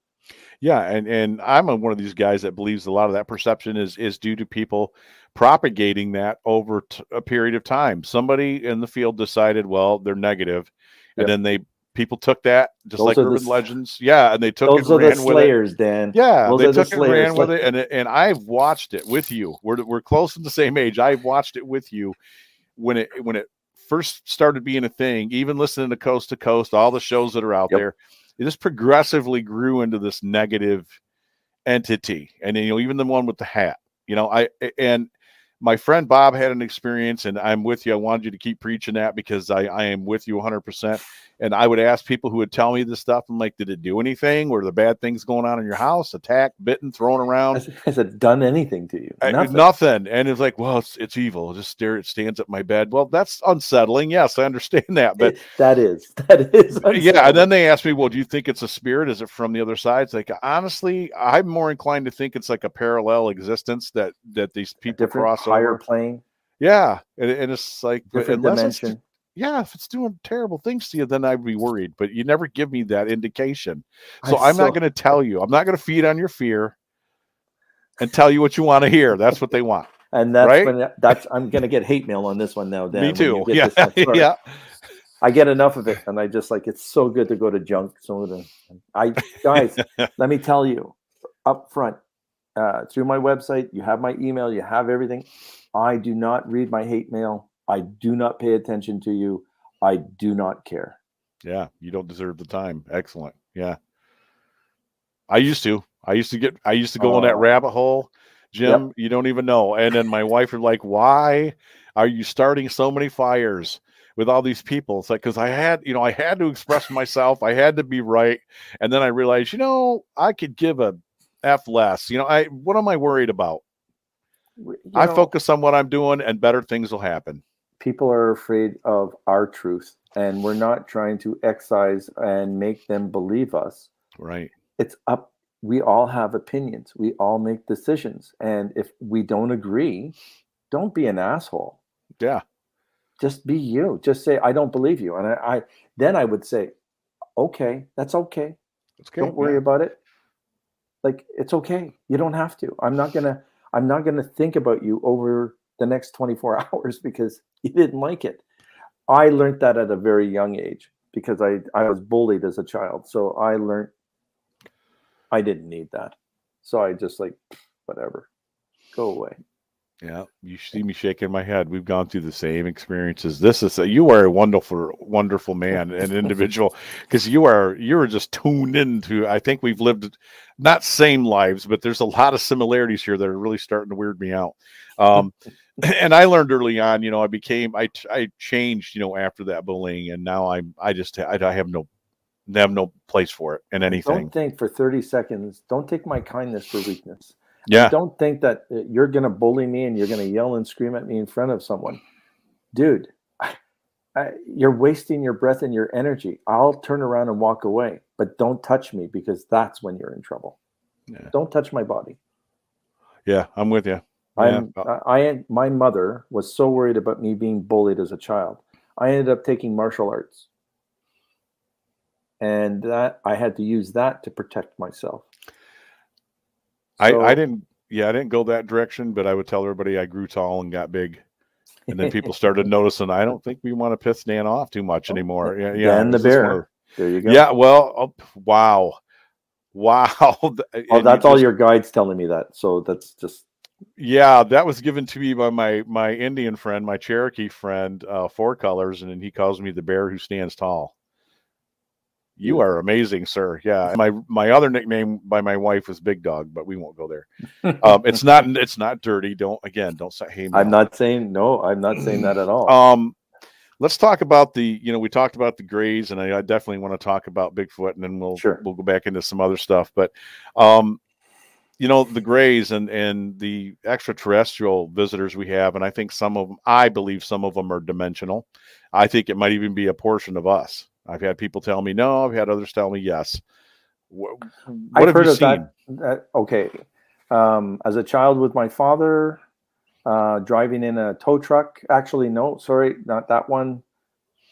Yeah, and and I'm one of these guys that believes a lot of that perception is is due to people propagating that over t- a period of time. Somebody in the field decided, well, they're negative, and yep. then they people took that, just those like urban the, legends. Yeah, and they took those it and are ran the slayers, with it. Dan. Yeah, those they took the it and ran with it. And, and I've watched it with you. We're we're close to the same age. I've watched it with you when it when it first started being a thing, even listening to Coast to Coast, all the shows that are out yep. there. It just progressively grew into this negative entity. And you know, even the one with the hat. You know, I and my friend Bob had an experience, and I'm with you. I wanted you to keep preaching that because I, I am with you one hundred percent. And I would ask people who would tell me this stuff. I'm like, did it do anything? Were the bad things going on in your house? Attacked, bitten, thrown around? Has it done anything to you? Nothing. I, nothing. And it's like, well, it's, it's evil. Just stare. It stands at my bed. Well, that's unsettling. Yes, I understand that. But it, that is, that is. Unsettling. Yeah. And then they asked me, well, do you think it's a spirit? Is it from the other side? It's like, honestly, I'm more inclined to think it's like a parallel existence that, that these people cross. Higher plane, yeah, and, and it's like different dimension. Yeah, if it's doing terrible things to you, then I'd be worried. But you never give me that indication, so I I'm so, not going to tell you. I'm not going to feed on your fear and tell you what you want to hear. That's what they want, and that's right? when that's I'm going to get hate mail on this one now. Dan, me too. Yeah, yeah. I get enough of it, and I just like it's so good to go to junk. So I guys, let me tell you up front, uh, through my website. You have my email. You have everything. I do not read my hate mail. I do not pay attention to you. I do not care. Yeah. You don't deserve the time. Excellent. Yeah. I used to, I used to get, I used to go uh, on that rabbit hole, Jim, yep. You don't even know. And then my wife would like, why are you starting so many fires with all these people? It's like, cause I had, you know, I had to express myself. I had to be right. And then I realized, you know, I could give a F less, you know, I, what am I worried about? You know, I focus on what I'm doing and better things will happen. People are afraid of our truth and we're not trying to excise and make them believe us. Right. It's up. We all have opinions. We all make decisions. And if we don't agree, don't be an asshole. Yeah. Just be you. Just say, I don't believe you. And I, I then I would say, okay, that's okay. That's okay. Don't worry yeah. about it. Like, it's okay. You don't have to. I'm not going to, I'm not going to think about you over the next twenty-four hours because you didn't like it. I learned that at a very young age because I, I was bullied as a child. So I learned I didn't need that. So I just like, whatever, go away. Yeah. You see me shaking my head. We've gone through the same experiences. This is a, you are a wonderful, wonderful man and individual because you are, you are just tuned into, I think we've lived not same lives, but there's a lot of similarities here that are really starting to weird me out. Um, and I learned early on, you know, I became, I, I changed, you know, after that bullying and now I'm, I just, I, I have no, They have no place for it in anything. Don't think for thirty seconds. Don't take my kindness for weakness. Yeah. Don't think that you're going to bully me and you're going to yell and scream at me in front of someone. Dude, I, I, you're wasting your breath and your energy. I'll turn around and walk away, but don't touch me because that's when you're in trouble. Yeah. Don't touch my body. Yeah, I'm with you. I'm, yeah. I, I, my mother was so worried about me being bullied as a child. I ended up taking martial arts. And that I had to use that to protect myself. So, I, I didn't, yeah, I didn't go that direction, but I would tell everybody I grew tall and got big. And then people started noticing, I don't think we want to piss Dan off too much anymore. Yeah. yeah Dan the bear. Of, there you go. Yeah. Well, oh, wow. Wow. Oh, and that's you all just, your guides telling me that. So that's just. Yeah, that was given to me by my, my Indian friend, my Cherokee friend, uh, Four Colors. And then he calls me the bear who stands tall. You are amazing, sir. Yeah. My my other nickname by my wife was Big Dog, but we won't go there. Um, it's not it's not dirty. Don't again, don't say hey. Man. I'm not saying no, I'm not saying that at all. Um let's talk about the, you know, we talked about the grays, and I, I definitely want to talk about Bigfoot, and then we'll sure. we'll go back into some other stuff. But um, you know, the grays and, and the extraterrestrial visitors we have, and I think some of them, I believe some of them are dimensional. I think it might even be a portion of us. I've had people tell me no. I've had others tell me yes. What, what I've have heard you of seen? That, that, okay. Um, as a child with my father, uh, driving in a tow truck. Actually, no, sorry, not that one,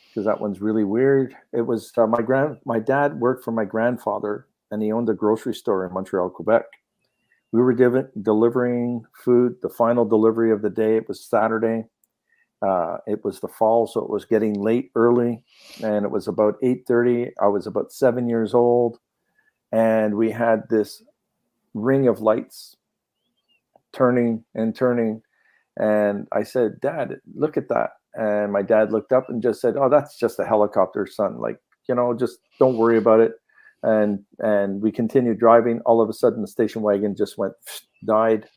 because that one's really weird. It was uh, my grand. My dad worked for my grandfather, and he owned a grocery store in Montreal, Quebec. We were div- delivering food. The final delivery of the day. It was Saturday. Uh, it was the fall, so it was getting late early, and it was about eight thirty. I was about seven years old, and we had this ring of lights turning and turning, and I said, Dad, look at that, and my dad looked up and just said, oh, that's just a helicopter, son. Like, you know, just don't worry about it, and and we continued driving. All of a sudden, the station wagon just went, died.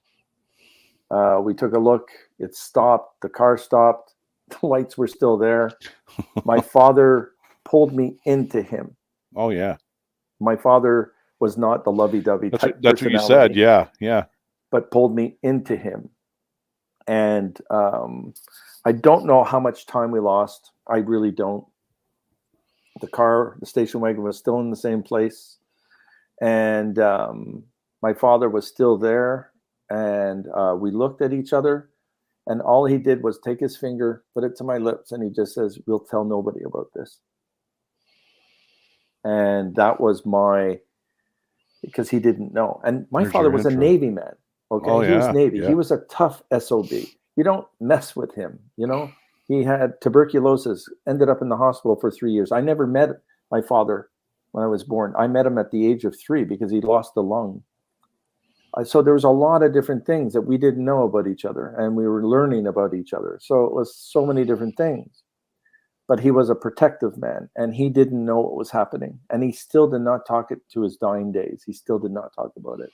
Uh, we took a look. It stopped. The car stopped. The lights were still there. My father pulled me into him. Oh, yeah. My father was not the lovey-dovey that's type what, That's what you said. Yeah, yeah. But pulled me into him. And um, I don't know how much time we lost. I really don't. The car, the station wagon was still in the same place. And um, my father was still there. And uh, we looked at each other, and all he did was take his finger, put it to my lips, and he just says, we'll tell nobody about this. And that was my, because he didn't know. And my There's father was intro. a Navy man. Okay. Oh, he yeah. was Navy. Yeah. He was a tough S O B. You don't mess with him. You know, he had tuberculosis, ended up in the hospital for three years. I never met my father when I was born. I met him at the age of three because he lost a lung. Uh, so there was a lot of different things that we didn't know about each other, and we were learning about each other. So it was so many different things. But he was a protective man, and he didn't know what was happening. And he still did not talk it to his dying days. He still did not talk about it.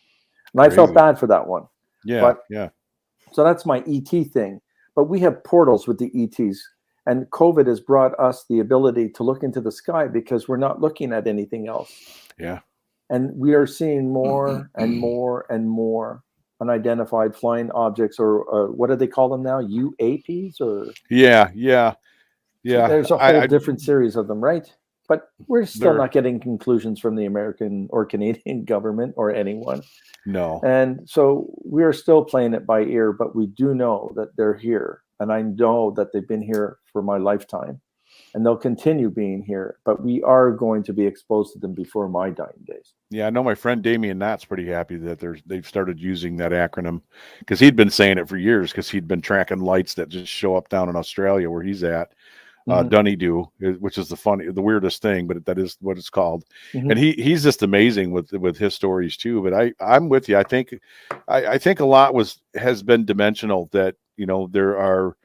And Crazy. I felt bad for that one. Yeah, but, yeah. So that's my E T thing. But we have portals with the E Ts. And COVID has brought us the ability to look into the sky because we're not looking at anything else. Yeah. And we are seeing more mm-hmm. and more and more unidentified flying objects, or, or what do they call them now? U A Ps? Or yeah, yeah, yeah. So there's a whole I, different I, series of them, right? But we're still not getting conclusions from the American or Canadian government or anyone. No. And so we are still playing it by ear, but we do know that they're here. And I know that they've been here for my lifetime, and they'll continue being here. But we are going to be exposed to them before my dying days. Yeah, I know my friend Damien Knott's pretty happy that they're, they've started using that acronym, because he'd been saying it for years, because he'd been tracking lights that just show up down in Australia where he's at. Uh, mm-hmm. Duny-Doo, which is the funny, the weirdest thing, but that is what it's called. Mm-hmm. And he he's just amazing with with his stories too. But I I'm with you. I think I, I think a lot was has been dimensional. That, you know, there are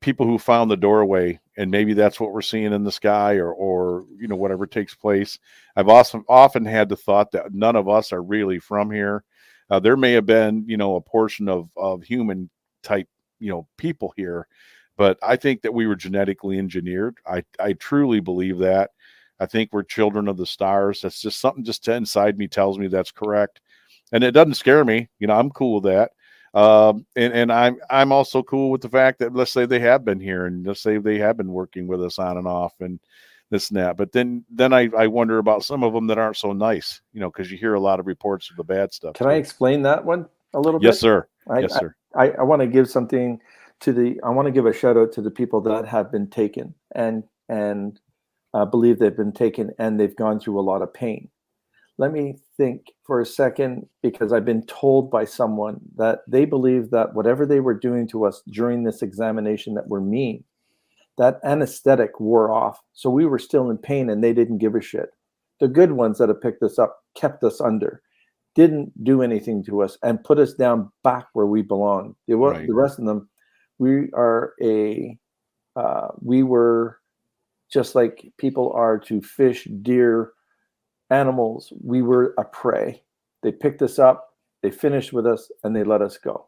people who found the doorway, and maybe that's what we're seeing in the sky, or or you know, whatever takes place. I've also often had the thought that none of us are really from here. Uh, there may have been, you know, a portion of of human type, you know, people here. But I think that we were genetically engineered. I, I truly believe that. I think we're children of the stars. That's just something just inside me tells me that's correct. And it doesn't scare me. You know, I'm cool with that. Um, and, and I'm, I'm also cool with the fact that, let's say they have been here, and let's say they have been working with us on and off and this and that. But then, then I, I wonder about some of them that aren't so nice, you know, because you hear a lot of reports of the bad stuff. Can too. I explain that one a little yes, bit? Sir. I, yes, sir. I, I, I want to give something... To the, I want to give a shout out to the people that have been taken and and uh, believe they've been taken, and they've gone through a lot of pain. Let me think for a second, because I've been told by someone that they believe that whatever they were doing to us during this examination that were mean, that anesthetic wore off. So we were still in pain, and they didn't give a shit. The good ones that have picked us up kept us under, didn't do anything to us, and put us down back where we belong. The, right. the rest of them, We are a, uh, we were just like people are to fish, deer, animals. We were a prey. They picked us up, they finished with us, and they let us go.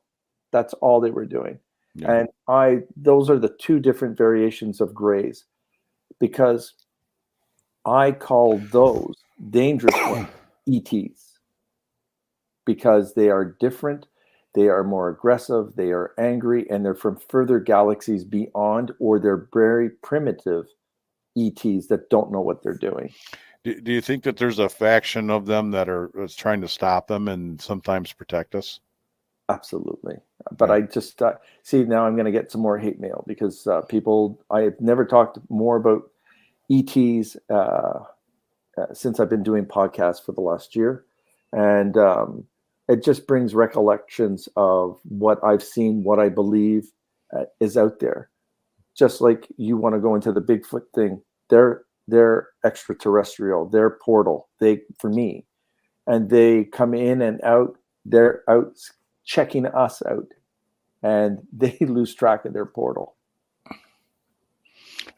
That's all they were doing. Yeah. And I, those are the two different variations of grays, because I call those dangerous ones E Ts, because they are different. They are more aggressive, they are angry, and they're from further galaxies beyond, or they're very primitive E Ts that don't know what they're doing. Do, do you think that there's a faction of them that are trying to stop them and sometimes protect us? Absolutely. But yeah. I just, uh, see, now I'm going to get some more hate mail, because uh, people, I have never talked more about E Ts uh, uh, since I've been doing podcasts for the last year. And, um, it just brings recollections of what I've seen, what I believe uh, is out there. Just like you want to go into the Bigfoot thing, they're they're extraterrestrial, they're portal. They for me, and they come in and out. They're out checking us out, and they lose track of their portal.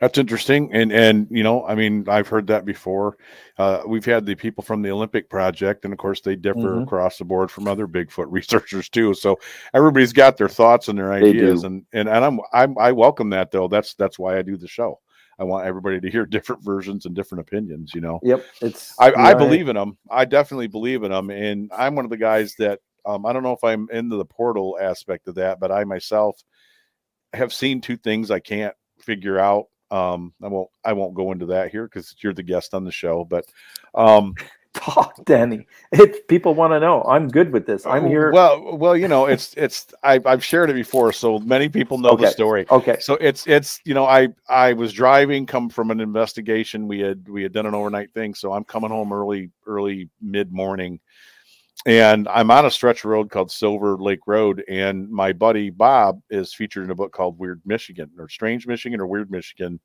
That's interesting, and and you know, I mean, I've heard that before. Uh, we've had the people from the Olympic Project, and of course, they differ mm-hmm. across the board from other Bigfoot researchers too. So everybody's got their thoughts and their ideas, and, and and I'm I'm I welcome that though. That's that's why I do the show. I want everybody to hear different versions and different opinions. You know. Yep. It's I, I believe in them. I definitely believe in them, and I'm one of the guys that um, I don't know if I'm into the portal aspect of that, but I myself have seen two things I can't figure out. Um, I won't, I won't go into that here because you're the guest on the show, but, um, talk Danny, it, people want to know. I'm good with this. I'm here. Well, well, you know, it's, it's, I, I've shared it before. So many people know okay. the story. Okay. So it's, it's, you know, I, I was driving, come from an investigation. We had, we had done an overnight thing. So I'm coming home early, early mid morning, and I'm on a stretch of road called Silver Lake Road, and my buddy Bob is featured in a book called Weird Michigan, or Strange Michigan, or Weird Michigan.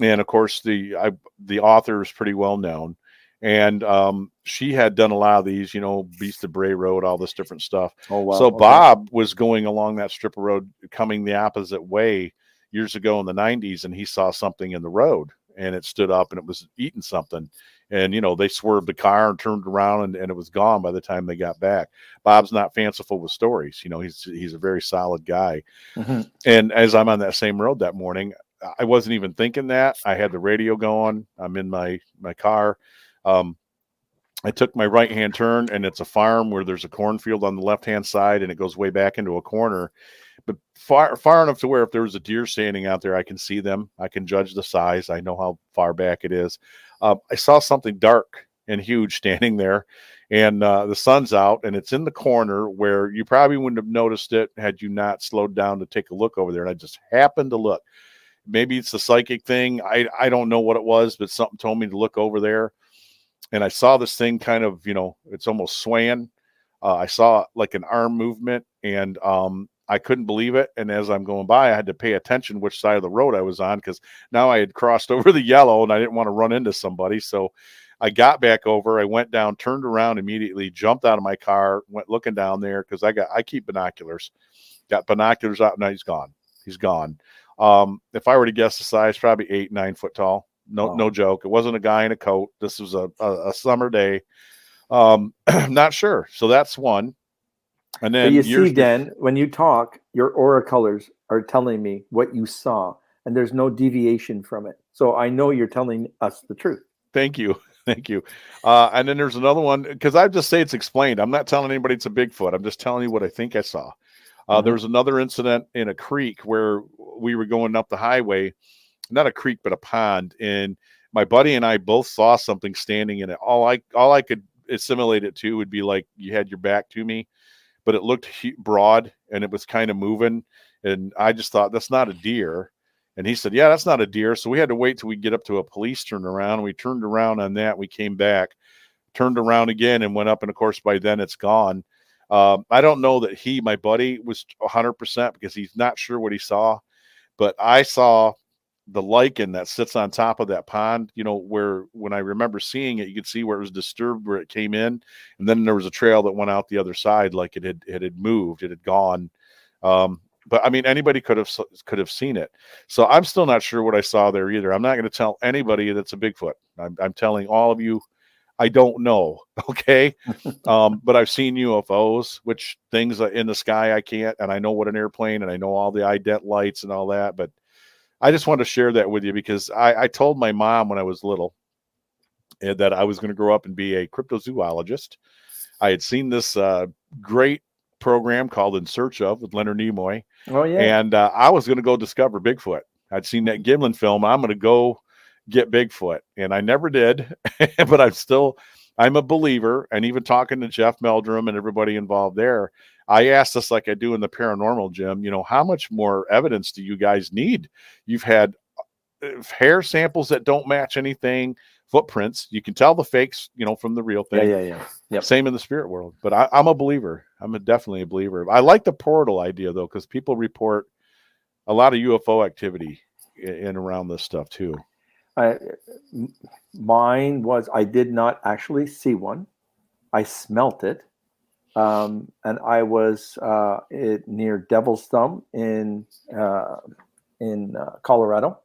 And of course, the I, the author is pretty well known. And um, she had done a lot of these, you know, Beast of Bray Road, all this different stuff. Oh, wow. So okay. Bob was going along that strip of road, coming the opposite way years ago in the nineties, and he saw something in the road, and it stood up, and it was eating something. And, you know, they swerved the car and turned around, and, and it was gone by the time they got back. Bob's not fanciful with stories. You know, he's he's a very solid guy. Mm-hmm. And as I'm on that same road that morning, I wasn't even thinking that. I had the radio going. I'm in my, my car. Um, I took my right-hand turn, and it's a farm where there's a cornfield on the left-hand side, and it goes way back into a corner. But far far enough to where if there was a deer standing out there, I can see them. I can judge the size. I know how far back it is. Uh, I saw something dark and huge standing there, and uh, the sun's out, and it's in the corner where you probably wouldn't have noticed it had you not slowed down to take a look over there. And I just happened to look. Maybe it's the psychic thing. I, I don't know what it was, but something told me to look over there. And I saw this thing kind of, you know, it's almost swaying. Uh, I saw like an arm movement, and um, I couldn't believe it. And as I'm going by, I had to pay attention which side of the road I was on, because now I had crossed over the yellow and I didn't want to run into somebody. So I got back over, I went down, turned around immediately, jumped out of my car, went looking down there, because I got I keep binoculars. Got binoculars out. Now he's gone. He's gone. Um, if I were to guess the size, probably eight, nine foot tall. No, wow. No joke. It wasn't a guy in a coat. This was a, a, a summer day. Um, I'm not sure. So that's one. And then but you see, Dan, before, when you talk, your aura colors are telling me what you saw, and there's no deviation from it. So I know you're telling us the truth. Thank you. Thank you. Uh, and then there's another one, because I just say it's explained. I'm not telling anybody it's a Bigfoot. I'm just telling you what I think I saw. Uh, mm-hmm. There was another incident in a creek where we were going up the highway. Not a creek, but a pond. And my buddy and I both saw something standing in it. All I, all I could assimilate it to would be like you had your back to me, but it looked he- broad and it was kind of moving. And I just thought, that's not a deer. And he said, yeah, that's not a deer. So we had to wait till we get up to a police turnaround. We turned around on that. We came back, turned around again and went up. And of course, by then it's gone. Um, I don't know that he, my buddy, was one hundred percent because he's not sure what he saw, but I saw the lichen that sits on top of that pond, you know, where when I remember seeing it, you could see where it was disturbed, where it came in. And then there was a trail that went out the other side. Like it had, it had moved, it had gone. Um, but I mean, anybody could have, could have seen it. So I'm still not sure what I saw there either. I'm not going to tell anybody that's a Bigfoot. I'm, I'm telling all of you, I don't know. Okay. um, but I've seen U F Os, which things in the sky, I can't, and I know what an airplane, and I know all the ident lights and all that, but I just wanted to share that with you because I, I told my mom when I was little that I was going to grow up and be a cryptozoologist. I had seen this uh, great program called In Search Of with Leonard Nimoy. Oh, yeah. And uh, I was going to go discover Bigfoot. I'd seen that Gimlin film. I'm going to go get Bigfoot. And I never did, but I'm still, I'm a believer. And even talking to Jeff Meldrum and everybody involved there, I asked this like I do in the paranormal, Jim, you know, how much more evidence do you guys need? You've had hair samples that don't match anything, footprints. You can tell the fakes, you know, from the real thing. Yeah, yeah, yeah. Yep. Same in the spirit world. But I, I'm a believer. I'm a, definitely a believer. I like the portal idea, though, because people report a lot of U F O activity in, in around this stuff, too. Uh, mine was I did not actually see one. I smelt it. Um, and I was uh, it, near Devil's Thumb in uh, in uh, Colorado,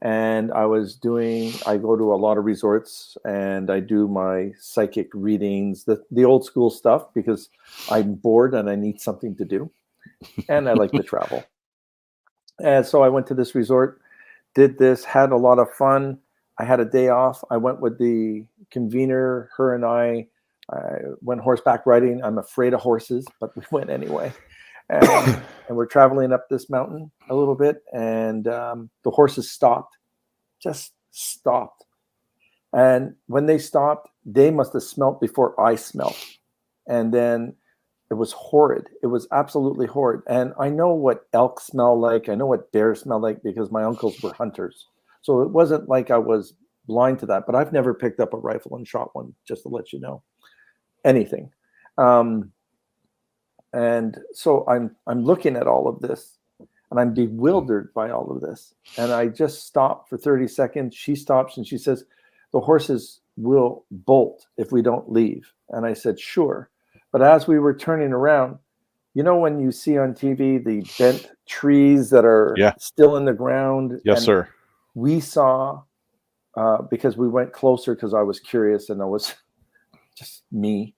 and I was doing. I go to a lot of resorts, and I do my psychic readings, the the old school stuff, because I'm bored and I need something to do, and I like to travel. And so I went to this resort, did this, had a lot of fun. I had a day off. I went with the convener, her and I. I went horseback riding. I'm afraid of horses, but we went anyway. And, and we're traveling up this mountain a little bit, and um, the horses stopped, just stopped. And when they stopped, they must have smelt before I smelt. And then it was horrid. It was absolutely horrid. And I know what elk smell like. I know what bears smell like because my uncles were hunters. So it wasn't like I was blind to that, but I've never picked up a rifle and shot one, just to let you know. Anything. Um, and so I'm I'm looking at all of this, and I'm bewildered by all of this. And I just stopped for thirty seconds. She stops and she says, the horses will bolt if we don't leave. And I said, sure. But as we were turning around, you know, when you see on T V, the bent trees that are yeah. still in the ground. Yes, and sir. We saw, uh, because we went closer because I was curious and I was just me,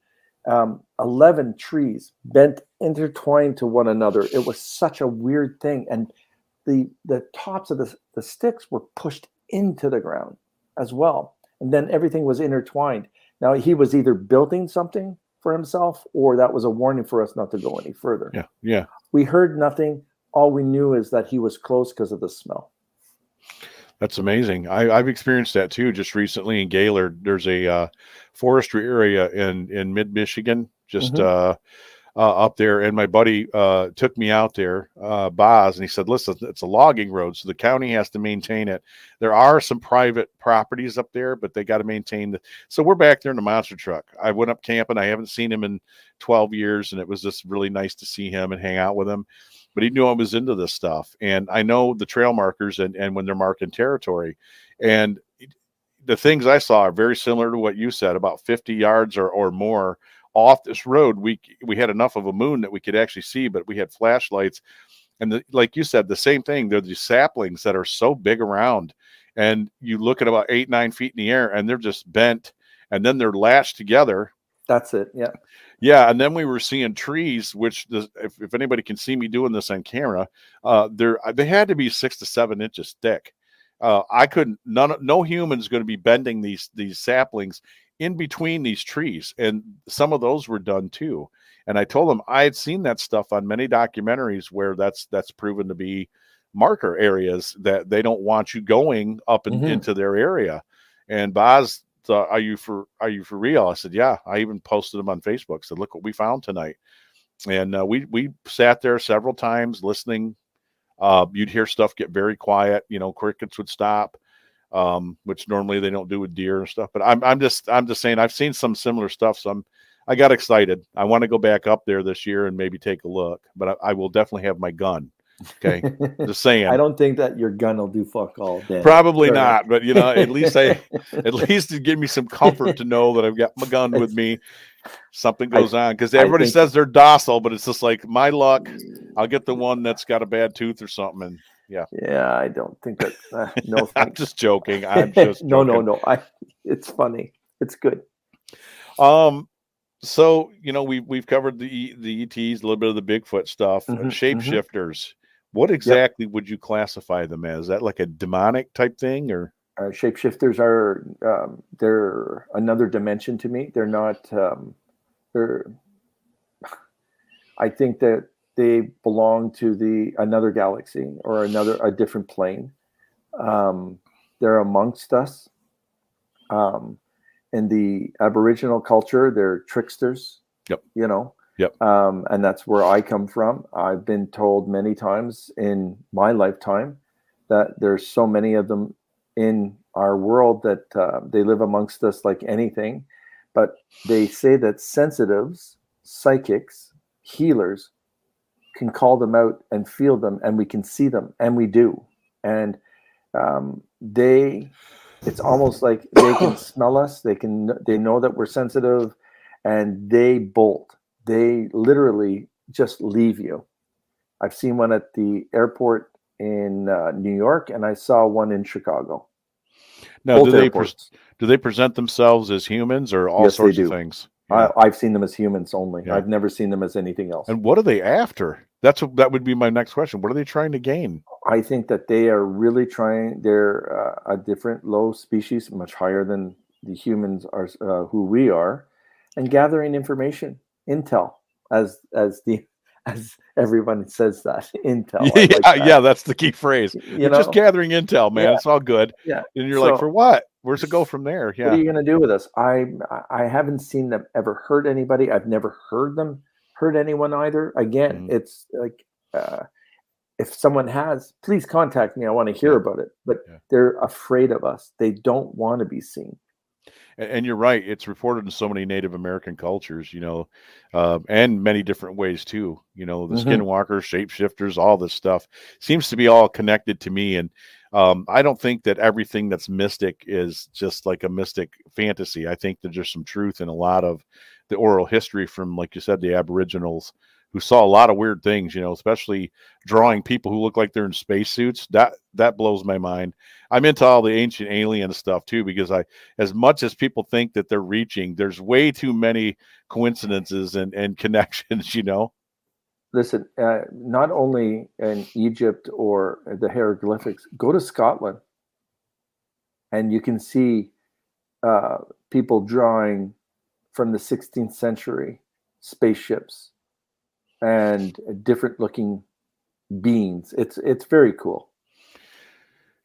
um, eleven trees bent intertwined to one another. It was such a weird thing. And the the tops of the, the sticks were pushed into the ground as well. And then everything was intertwined. Now, he was either building something for himself, or that was a warning for us not to go any further. Yeah, yeah. We heard nothing. All we knew is that he was close because of the smell. That's amazing. I, I've experienced that too. Just recently in Gaylord, there's a uh, forestry area in in mid Michigan, just mm-hmm. uh, uh, up there. And my buddy uh, took me out there, uh, Boz, and he said, "Listen, it's a logging road, so the county has to maintain it. There are some private properties up there, but they got to maintain the." So we're back there in the monster truck. I went up camping. I haven't seen him in twelve years, and it was just really nice to see him and hang out with him. But he knew I was into this stuff, and I know the trail markers and, and when they're marking territory. And the things I saw are very similar to what you said, about fifty yards or, or more off this road. We, we had enough of a moon that we could actually see, but we had flashlights. And the, like you said, the same thing. They're these saplings that are so big around, and you look at about eight, nine feet in the air, and they're just bent, and then they're lashed together. That's it. Yeah. Yeah. And then we were seeing trees, which the, if, if anybody can see me doing this on camera, uh, they're, they had to be six to seven inches thick. Uh, I couldn't, none, no human's going to be bending these, these saplings in between these trees. And some of those were done too. And I told them I had seen that stuff on many documentaries where that's, that's proven to be marker areas that they don't want you going up and mm-hmm. into their area. And Boz, Uh, are you for are you for real? I said, yeah. I even posted them on Facebook. I said, look what we found tonight. And uh, we we sat there several times listening. Uh, you'd hear stuff get very quiet. You know, crickets would stop, um, which normally they don't do with deer and stuff. But I'm I'm just I'm just saying I've seen some similar stuff. So I'm I got excited. I want to go back up there this year and maybe take a look. But I, I will definitely have my gun. Okay, just saying. I don't think that your gun will do fuck all day. Probably sure. Not, but you know, at least I, at least it give me some comfort to know that I've got my gun with me. Something goes I, on because everybody think, says they're docile, but it's just like my luck. I'll get the one that's got a bad tooth or something, and yeah, yeah. I don't think that. Uh, no, I'm just joking. I'm just joking. no, no, no. I. It's funny. It's good. Um. So you know, we we've covered the the E Ts, a little bit of the Bigfoot stuff, mm-hmm, shapeshifters. Mm-hmm. What exactly yep. would you classify them as? Is that like a demonic type thing, or uh, shapeshifters are um, they're another dimension to me. They're not. Um, they're. I think that they belong to the another galaxy or another a different plane. Um, they're amongst us. Um, in the Aboriginal culture, they're tricksters. Yep. You know. Yep. Um, and that's where I come from. I've been told many times in my lifetime that there's so many of them in our world that uh, they live amongst us like anything. But they say that sensitives, psychics, healers can call them out and feel them, and we can see them, and we do. And um, they, it's almost like they can smell us. They can, they know that we're sensitive, and they bolt. They literally just leave you. I've seen one at the airport in uh, New York, and I saw one in Chicago. Now, Both do they pre- do they present themselves as humans or all yes, sorts of things? Yeah. I, I've seen them as humans only. Yeah. I've never seen them as anything else. And what are they after? That's what, that would be my next question. What are they trying to gain? I think that they are really trying. They're uh, a different low species, much higher than the humans are, uh, who we are, and gathering information. Intel, as as the as everyone says that intel. Yeah, like that. Yeah, that's the key phrase. You You're know? Just gathering intel, man. Yeah. It's all good. Yeah, and you're so, like, for what? Where's it go from there? Yeah. What are you going to do with us? I I haven't seen them ever hurt anybody. I've never heard them hurt anyone either. Again, mm-hmm. it's like uh, if someone has, please contact me. I want to hear yeah. about it. But yeah. they're afraid of us. They don't want to be seen. And you're right. It's reported in so many Native American cultures, you know, uh, and many different ways too. You know, the mm-hmm. skinwalkers, shapeshifters, all this stuff seems to be all connected to me. And Um, I don't think that everything that's mystic is just like a mystic fantasy. I think that there's some truth in a lot of the oral history from, like you said, the Aboriginals, who saw a lot of weird things, you know, especially drawing people who look like they're in spacesuits. That that blows my mind. I'm into all the ancient alien stuff too, because I, as much as people think that they're reaching, there's way too many coincidences and, and connections, you know. Listen, uh, not only in Egypt or the hieroglyphics, go to Scotland and you can see uh, people drawing from the sixteenth century spaceships and different looking beings. It's it's very cool.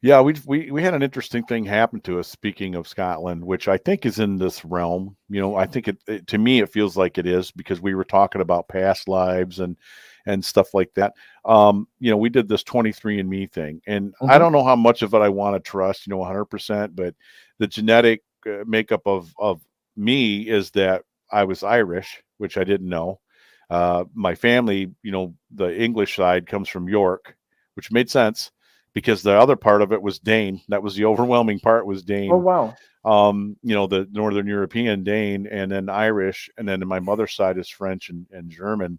Yeah, we we we had an interesting thing happen to us, speaking of Scotland, which I think is in this realm. You know, I think it, it to me it feels like it is, because we were talking about past lives and and stuff like that. Um, you know, we did this twenty-three and me thing, and mm-hmm. I don't know how much of it I want to trust, you know, one hundred percent, but the genetic makeup of of me is that I was Irish, which I didn't know. Uh, my family, you know, the English side comes from York, which made sense because the other part of it was Dane. That was the overwhelming part, was Dane. Oh, wow. Um, you know, the Northern European Dane, and then Irish. And then my mother's side is French and, and German.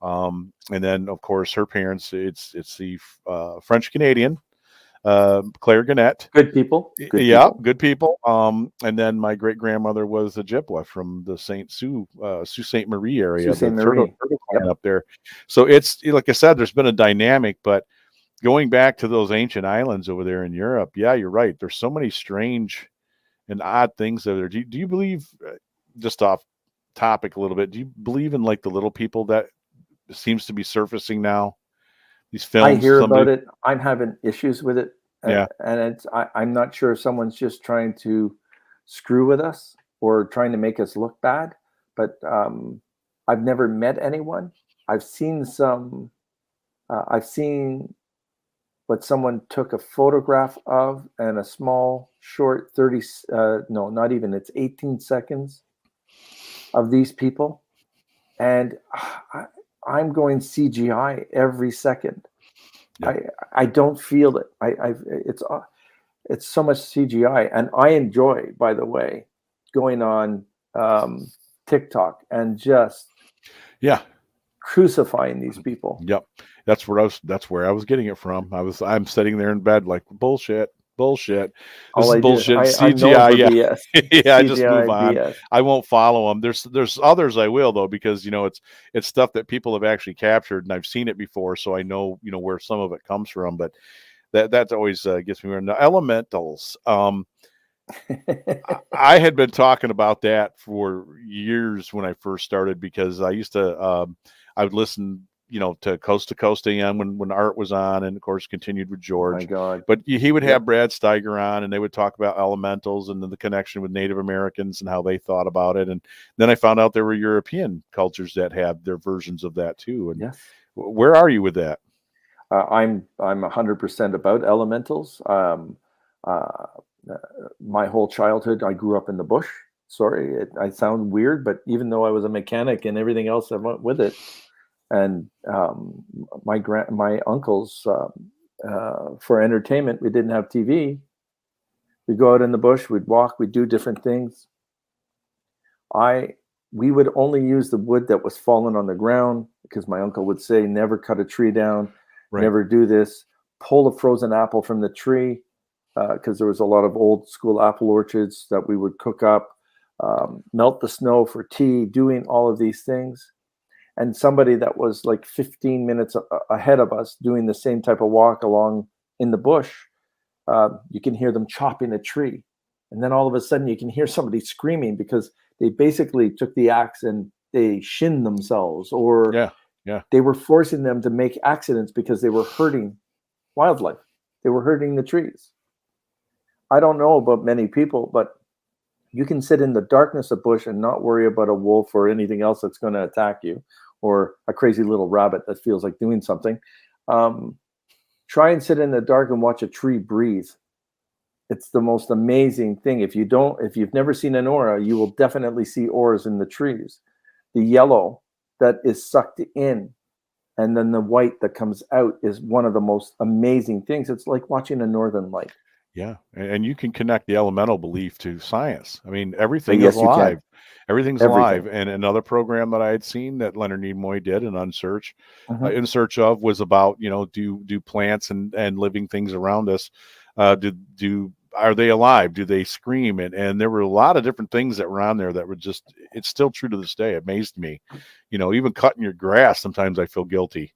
Um, and then, of course, her parents, it's it's the uh, French Canadian, uh, Claire Gannett. Good people. Good yeah, people. good people. Um, and then my great grandmother was a Ojibwa from the Saint Sue, uh, Sault Ste. Marie area, Sault Ste. Marie. Turtle, turtle yep. up there. So it's like I said, there's been a dynamic, but going back to those ancient islands over there in Europe, yeah, you're right. There's so many strange and odd things over there. Do you, do you believe, just off topic a little bit, do you believe in like the little people that seems to be surfacing now? These films, I hear somebody... about it. I'm having issues with it. And, yeah. and it's I, I'm not sure if someone's just trying to screw with us or trying to make us look bad. But um, I've never met anyone. I've seen some. Uh, I've seen what someone took a photograph of, and a small, short thirty. Uh, no, not even. It's eighteen seconds of these people, and. Uh, I, I'm going C G I every second. Yeah. I I don't feel it. I I it's it's so much C G I, and I enjoy, by the way, going on um, TikTok and just yeah crucifying these people. Yep, that's where I was. That's where I was getting it from. I was I'm sitting there in bed like bullshit. Bullshit. This is bullshit. I, C G I. I yeah, yeah. I just move on. B S. I won't follow them. There's there's others I will though, because you know it's it's stuff that people have actually captured, and I've seen it before, so I know you know where some of it comes from. But that that always uh, gets me around. The elementals. Um, I had been talking about that for years when I first started, because I used to um, I would listen. You know, to Coast to Coast A M when, when Art was on, and of course continued with George. My God. But he would have Brad Steiger on, and they would talk about elementals and the connection with Native Americans and how they thought about it. And then I found out there were European cultures that have their versions of that too. And yes. Where are you with that? Uh, I'm I'm one hundred percent about elementals. Um, uh, my whole childhood, I grew up in the bush. Sorry, it, I sound weird, but even though I was a mechanic and everything else I went with it. And um, my grand, my uncles, um, uh, for entertainment, we didn't have T V. We'd go out in the bush, we'd walk, we'd do different things. I, we would only use the wood that was fallen on the ground, because my uncle would say, never cut a tree down, right. Never do this, pull a frozen apple from the tree, because uh, there was a lot of old school apple orchards that we would cook up, um, melt the snow for tea, doing all of these things. And somebody that was like fifteen minutes a- ahead of us doing the same type of walk along in the bush, uh, you can hear them chopping a tree. And then all of a sudden you can hear somebody screaming because they basically took the axe and they shinned themselves, or yeah, yeah. They were forcing them to make accidents because they were hurting wildlife. They were hurting the trees. I don't know about many people, but you can sit in the darkness of bush and not worry about a wolf or anything else that's going to attack you, or a crazy little rabbit that feels like doing something. Um, try and sit in the dark and watch a tree breathe. It's the most amazing thing. If you don't, if you've never seen an aura, you will definitely see auras in the trees. The yellow that is sucked in and then the white that comes out is one of the most amazing things. It's like watching a northern light. Yeah, and you can connect the elemental belief to science. I mean, everything yes, is alive. Everything's Everything. alive. And another program that I had seen that Leonard Nimoy did in In Search, mm-hmm. uh, In Search Of, was about, you know, do do plants and, and living things around us, uh, do do are they alive? Do they scream? And and there were a lot of different things that were on there that were just, it's still true to this day. It amazed me. You know, even cutting your grass, sometimes I feel guilty.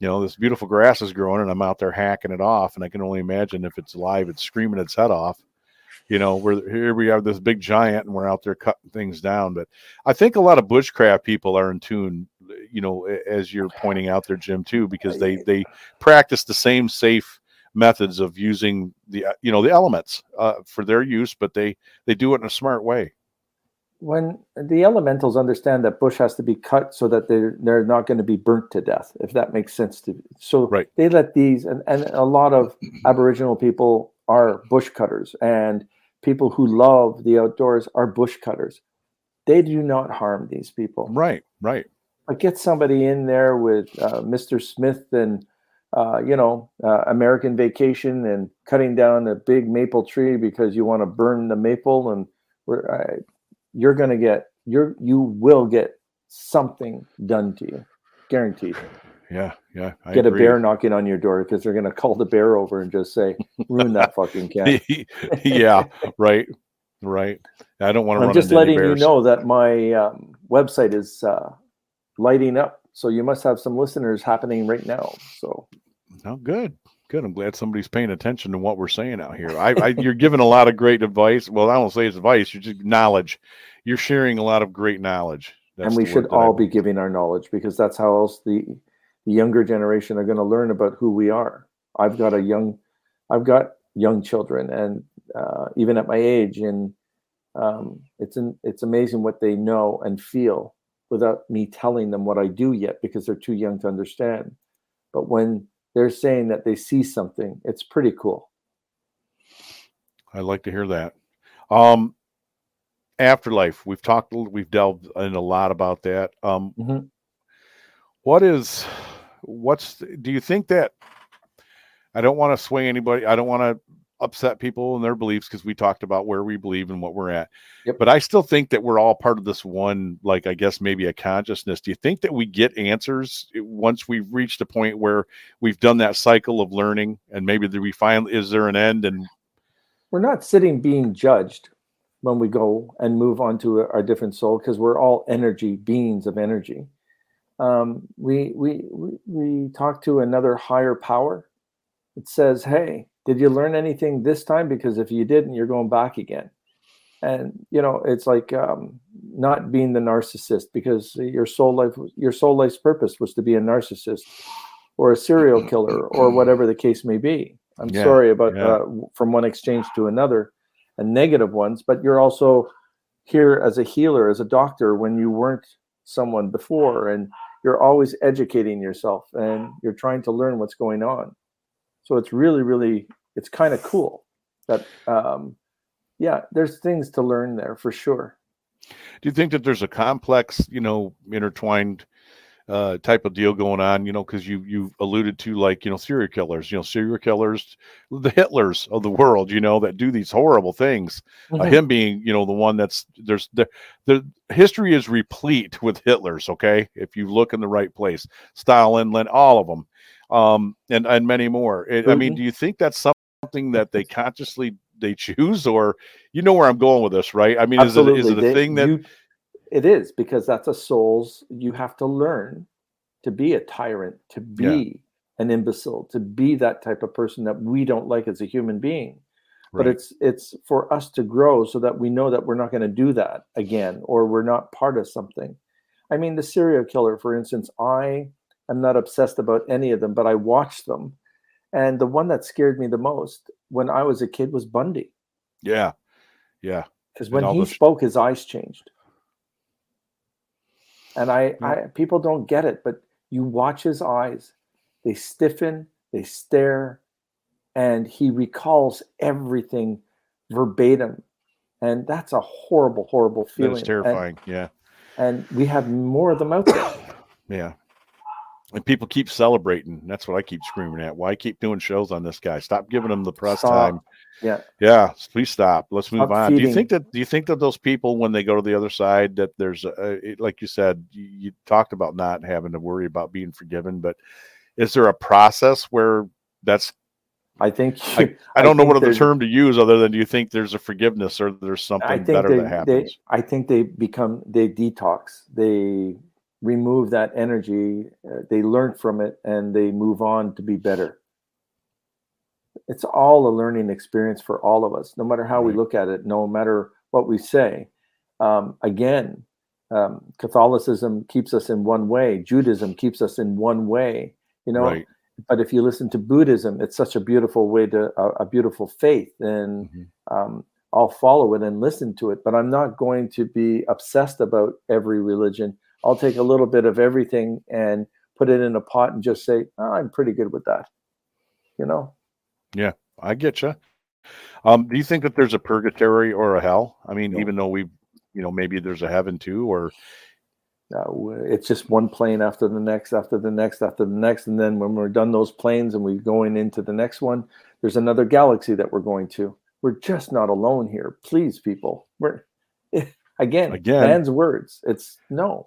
You know, this beautiful grass is growing and I'm out there hacking it off. And I can only imagine if it's alive, it's screaming its head off. You know, we're here, we have this big giant and we're out there cutting things down. But I think a lot of bushcraft people are in tune, you know, as you're pointing out there, Jim, too, because they, they practice the same safe methods of using the, you know, the elements uh, for their use, but they, they do it in a smart way. When the elementals understand that bush has to be cut so that they're, they're not going to be burnt to death, if that makes sense to you. So right. They let these, and, and a lot of Aboriginal people are bush cutters, and people who love the outdoors are bush cutters. They do not harm these people. Right, right. But get somebody in there with uh, Mister Smith and, uh, you know, uh, American Vacation and cutting down a big maple tree because you want to burn the maple, and we're... I, you're going to get, you're, you will get something done to you. Guaranteed. Yeah. Yeah. I get agree. A bear knocking on your door because they're going to call the bear over and just say, ruin that fucking cat. Yeah. Right. Right. I don't want to run into bears. I'm just letting you know that my um, website is uh, lighting up. So you must have some listeners happening right now. So. Oh, good. Good. I'm glad somebody's paying attention to what we're saying out here. I, I, you're giving a lot of great advice. Well, I don't say it's advice. You're just knowledge. You're sharing a lot of great knowledge. That's and we should all I be mean. giving our knowledge, because that's how else the, the younger generation are going to learn about who we are. I've got a young, I've got young children, and uh, even at my age, and um, it's an, it's amazing what they know and feel without me telling them what I do yet, because they're too young to understand. But when they're saying that they see something, it's pretty cool. I like to hear that. Um, afterlife, we've talked, we've delved in a lot about that. Um, mm-hmm. What is, what's, do you think that, I don't want to sway anybody, I don't want to upset people and their beliefs, because we talked about where we believe and what we're at. Yep. But I still think that we're all part of this one, like, I guess maybe a consciousness. Do you think that we get answers once we've reached a point where we've done that cycle of learning, and maybe do we find, is there an end? And we're not sitting being judged when we go and move on to our different soul, because we're all energy, beings of energy. Um, we, we, we, we talk to another higher power. It says, hey, did you learn anything this time? Because if you didn't, you're going back again. And, you know, it's like um, not being the narcissist, because your soul life, your soul life's purpose was to be a narcissist or a serial killer or whatever the case may be. I'm yeah, sorry about yeah. uh, from one exchange to another and negative ones, but you're also here as a healer, as a doctor, when you weren't someone before, and you're always educating yourself and you're trying to learn what's going on. So it's really, really, it's kind of cool that, um, yeah, there's things to learn there for sure. Do you think that there's a complex, you know, intertwined uh, type of deal going on, you know, because you, you alluded to, like, you know, serial killers, you know, serial killers, the Hitlers of the world, you know, that do these horrible things, mm-hmm. uh, him being, you know, the one that's, there's, the, the history is replete with Hitlers, okay, if you look in the right place, Stalin, Lenin, all of them. Um, and, and many more. It, mm-hmm. I mean, do you think that's something that they consciously, they choose, or, you know where I'm going with this, right? I mean, is it, is it a they, thing that you, it is, because that's a soul's, you have to learn to be a tyrant, to be yeah. an imbecile, to be that type of person that we don't like as a human being, right. But it's, it's for us to grow so that we know that we're not going to do that again, or we're not part of something. I mean, the serial killer, for instance, I, I'm not obsessed about any of them, but I watched them. And the one that scared me the most when I was a kid was Bundy. Yeah. Yeah. Because when he the... spoke, his eyes changed. And I, yeah. I, people don't get it, but you watch his eyes, they stiffen, they stare, and he recalls everything verbatim. And that's a horrible, horrible feeling. That is terrifying. And, yeah. And we have more of them out there. Yeah. And people keep celebrating. That's what I keep screaming at. Why keep doing shows on this guy? Stop giving him the press stop. time. Yeah, yeah. Please stop. Let's move stop on. Feeding. Do you think that? Do you think that those people, when they go to the other side, that there's, a, it, like you said, you, you talked about not having to worry about being forgiven, but is there a process where that's? I think I, I don't I know what other term to use other than do you think there's a forgiveness or there's something better they, that happens? They, I think they become they detox. They remove that energy, uh, they learn from it, and they move on to be better. It's all a learning experience for all of us, no matter how right. we look at it, no matter what we say. Um, again, um, Catholicism keeps us in one way. Judaism keeps us in one way, you know. Right. But if you listen to Buddhism, it's such a beautiful way to uh, a beautiful faith, and mm-hmm. um, I'll follow it and listen to it. But I'm not going to be obsessed about every religion. I'll take a little bit of everything and put it in a pot and just say, oh, I'm pretty good with that, you know? Yeah, I get you. Um, do you think that there's a purgatory or a hell? I mean, no. even though we, you know, maybe there's a heaven too, or... Uh, it's just one plane after the next, after the next, after the next. And then when we're done those planes and we're going into the next one, there's another galaxy that we're going to. We're just not alone here. Please, people. We're again, again. man's words. It's no.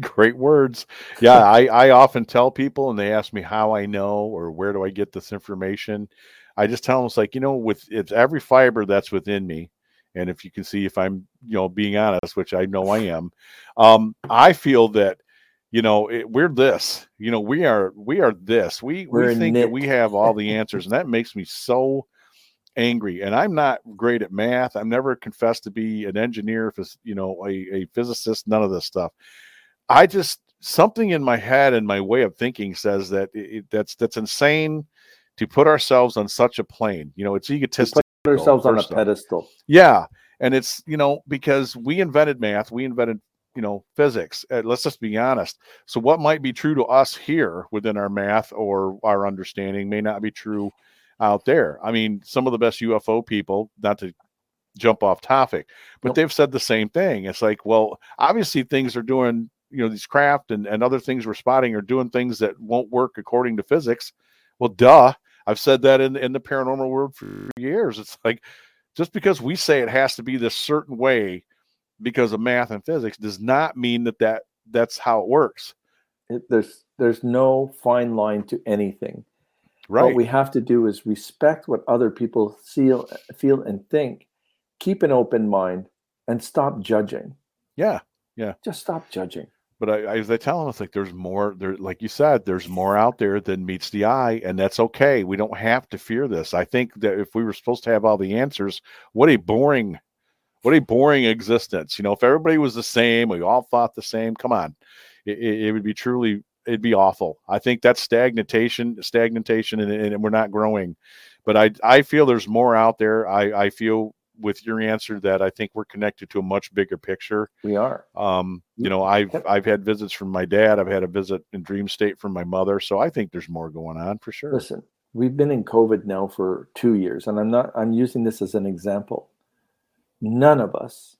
Great words. Yeah, I, I often tell people, and they ask me how I know or where do I get this information. I just tell them, it's like, you know, with it's every fiber that's within me. And if you can see if I'm, you know, being honest, which I know I am, um, I feel that, you know, it, we're this, you know, we are, we are this, we, we're we think knit. that we have all the answers. And that makes me so angry. And I'm not great at math. I've never confessed to be an engineer, you know, a, a physicist, none of this stuff. I just, something in my head and my way of thinking says that it, that's, that's insane to put ourselves on such a plane. You know, it's egotistical. Ourselves on a pedestal. Yeah, and it's, you know, because we invented math, we invented, you know, physics. Uh, let's just be honest. So what might be true to us here within our math or our understanding may not be true out there. I mean, some of the best U F O people, not to jump off topic, but nope. they've said the same thing. It's like, well, obviously things are doing, you know, these craft and, and other things we're spotting are doing things that won't work according to physics. Well, duh. I've said that in, in the paranormal world for years. It's like, just because we say it has to be this certain way because of math and physics does not mean that, that that's how it works. It, there's, there's no fine line to anything. Right. What we have to do is respect what other people feel, feel and think, keep an open mind, and stop judging. Yeah. Yeah. Just stop judging. But I, I, as I tell them, it's like there's more there, like you said, there's more out there than meets the eye, and that's okay. We don't have to fear this. I think that if we were supposed to have all the answers, what a boring, what a boring existence. You know, if everybody was the same, we all thought the same. Come on, it, it, it would be truly, it'd be awful. I think that's stagnation, stagnation, and, and we're not growing. But I, I feel there's more out there. I, I feel. With your answer that I think we're connected to a much bigger picture. We are. Um, you know, I've, I've had visits from my dad. I've had a visit in Dream State from my mother. So I think there's more going on for sure. Listen, we've been in COVID now for two years and I'm not, I'm using this as an example. None of us,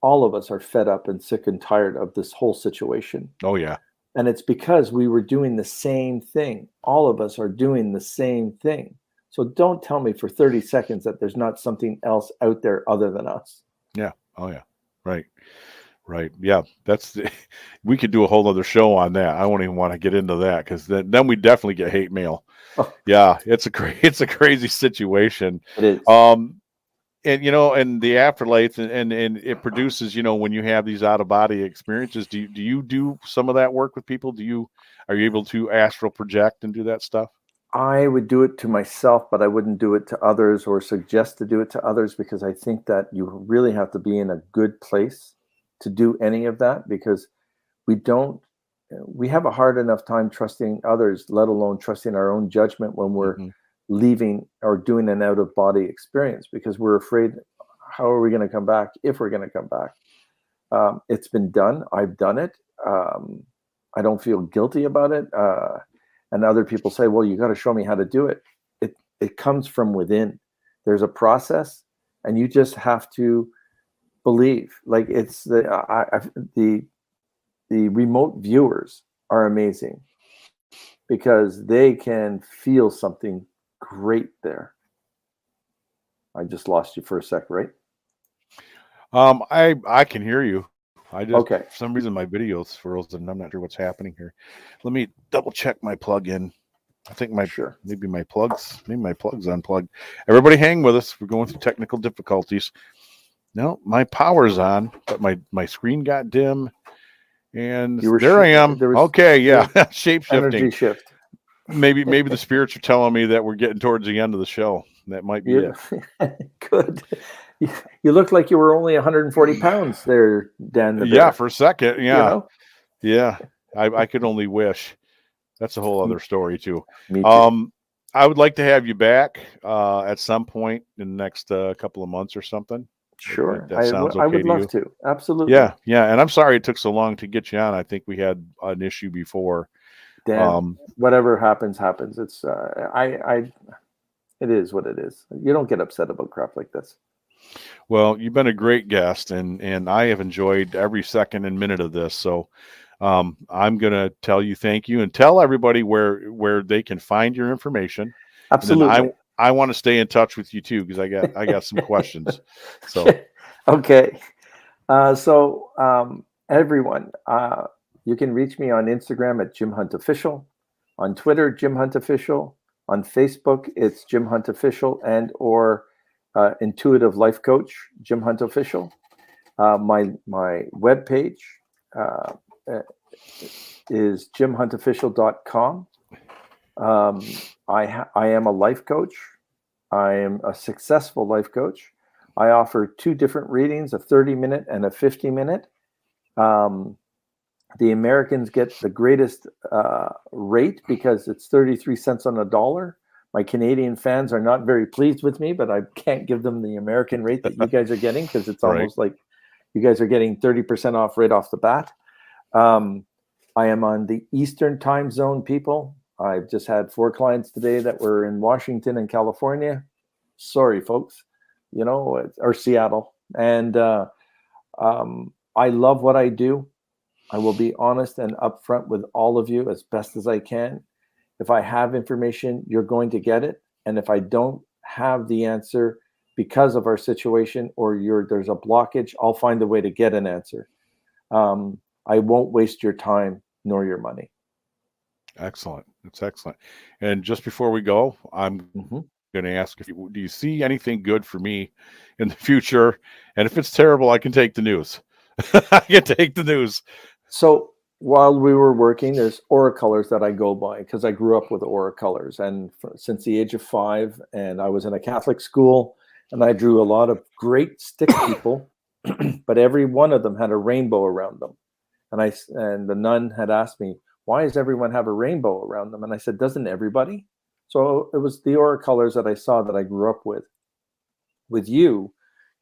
all of us are fed up and sick and tired of this whole situation. Oh yeah. And it's because we were doing the same thing. All of us are doing the same thing. So don't tell me for thirty seconds that there's not something else out there other than us. Yeah. Oh yeah. Right. Right. Yeah. That's the, we could do a whole other show on that. I won't even want to get into that because then, then we definitely get hate mail. Oh. Yeah. It's a cra- it's a crazy situation. It is. Um, and you know, and the afterlife and, and, and it produces, you know, when you have these out of body experiences, do you, do you do some of that work with people? Do you, are you able to astral project and do that stuff? I would do it to myself, but I wouldn't do it to others or suggest to do it to others because I think that you really have to be in a good place to do any of that because we don't, we have a hard enough time trusting others, let alone trusting our own judgment when we're mm-hmm. leaving or doing an out of body experience because we're afraid, how are we going to come back if we're going to come back? Um, it's been done. I've done it. Um, I don't feel guilty about it. Uh, And other people say, well, you got to show me how to do it. It it comes from within. There's a process and you just have to believe. Like it's the I, I, the the remote viewers are amazing. because they can feel something great there. I just lost you for a sec, right? Um, I I can hear you. I just, okay. For some reason, my video's frozen, and I'm not sure what's happening here. Let me double check my plug-in. I think my sure. maybe my plugs maybe my plugs unplugged. Everybody, hang with us. We're going through technical difficulties. No, my power's on, but my, my screen got dim, and there sh- I am. There was, okay, yeah, shape shifting. Energy shift. Maybe maybe the spirits are telling me that we're getting towards the end of the show. That might be yeah. it. Good. You looked like you were only one hundred forty pounds there, Dan. The yeah, for a second. Yeah. You know? Yeah. I, I could only wish. That's a whole other story, too. Me too. Um, I would like to have you back uh, at some point in the next uh, couple of months or something. Sure. That I, sounds okay I would to love you. to. Absolutely. Yeah. Yeah. And I'm sorry it took so long to get you on. I think we had an issue before. Dan, um, whatever happens, happens. It's uh, I, I. It is what it is. You don't get upset about crap like this. Well, you've been a great guest, and, and I have enjoyed every second and minute of this. So um, I'm going to tell you thank you and tell everybody where where they can find your information. Absolutely. I, I want to stay in touch with you, too, because I got I got some questions. So okay. Uh, so um, everyone, uh, you can reach me on Instagram at Jim Hunt Official, on Twitter, Jim Hunt Official, on Facebook, it's Jim Hunt Official, and or Uh, intuitive life coach, Jim Hunt Official. Uh, my my webpage uh, is jim hunt official dot com. Um, I, ha- I am a life coach. I am a successful life coach. I offer two different readings, a thirty-minute and a fifty-minute. Um, the Americans get the greatest uh, rate because it's thirty-three cents on a dollar. My Canadian fans are not very pleased with me, but I can't give them the American rate that you guys are getting because it's almost right. like you guys are getting thirty percent off right off the bat. Um, I am on the Eastern time zone, people. I've just had four clients today that were in Washington and California. Sorry, folks, you know, or Seattle. And uh, um, I love what I do. I will be honest and upfront with all of you as best as I can. If I have information, you're going to get it. And if I don't have the answer because of our situation or you're, there's a blockage, I'll find a way to get an answer. Um, I won't waste your time nor your money. Excellent. That's excellent. And just before we go, I'm mm-hmm. going to ask, if you, do you see anything good for me in the future? And if it's terrible, I can take the news. I can take the news. So while we were working, there's aura colors that I go by because I grew up with aura colors. And for, since the age of five, and I was in a Catholic school, and I drew a lot of great stick people, but every one of them had a rainbow around them. And I and the nun had asked me, why does everyone have a rainbow around them? And I said, doesn't everybody? So it was the aura colors that I saw that I grew up with. With you,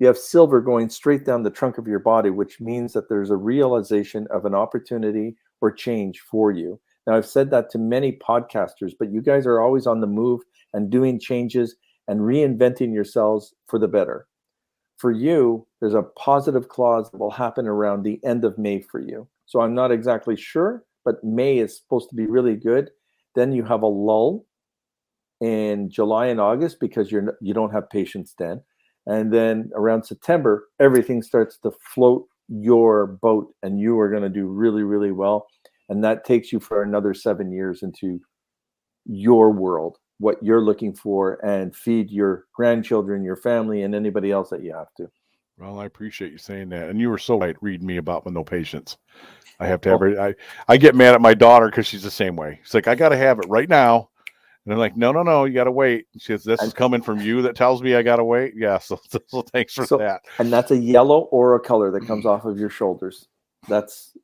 you have silver going straight down the trunk of your body, which means that there's a realization of an opportunity or change for you. Now, I've said that to many podcasters, but you guys are always on the move and doing changes and reinventing yourselves for the better. For you, there's a positive clause that will happen around the end of May for you. So I'm not exactly sure, but May is supposed to be really good. Then you have a lull in July and August because you're you don't have patience then. And then around September, everything starts to float your boat and you are going to do really, really well. And that takes you for another seven years into your world, what you're looking for, and feed your grandchildren, your family, and anybody else that you have to. Well, I appreciate you saying that. And you were so right reading me about with no patience. I have to have it. I, I get mad at my daughter because she's the same way. She's like, I got to have it right now. And I'm like, no, no, no, you got to wait. She says, this is coming from you that tells me I got to wait. Yeah, so, so thanks for so, that. And that's a yellow aura color that comes off of your shoulders. That's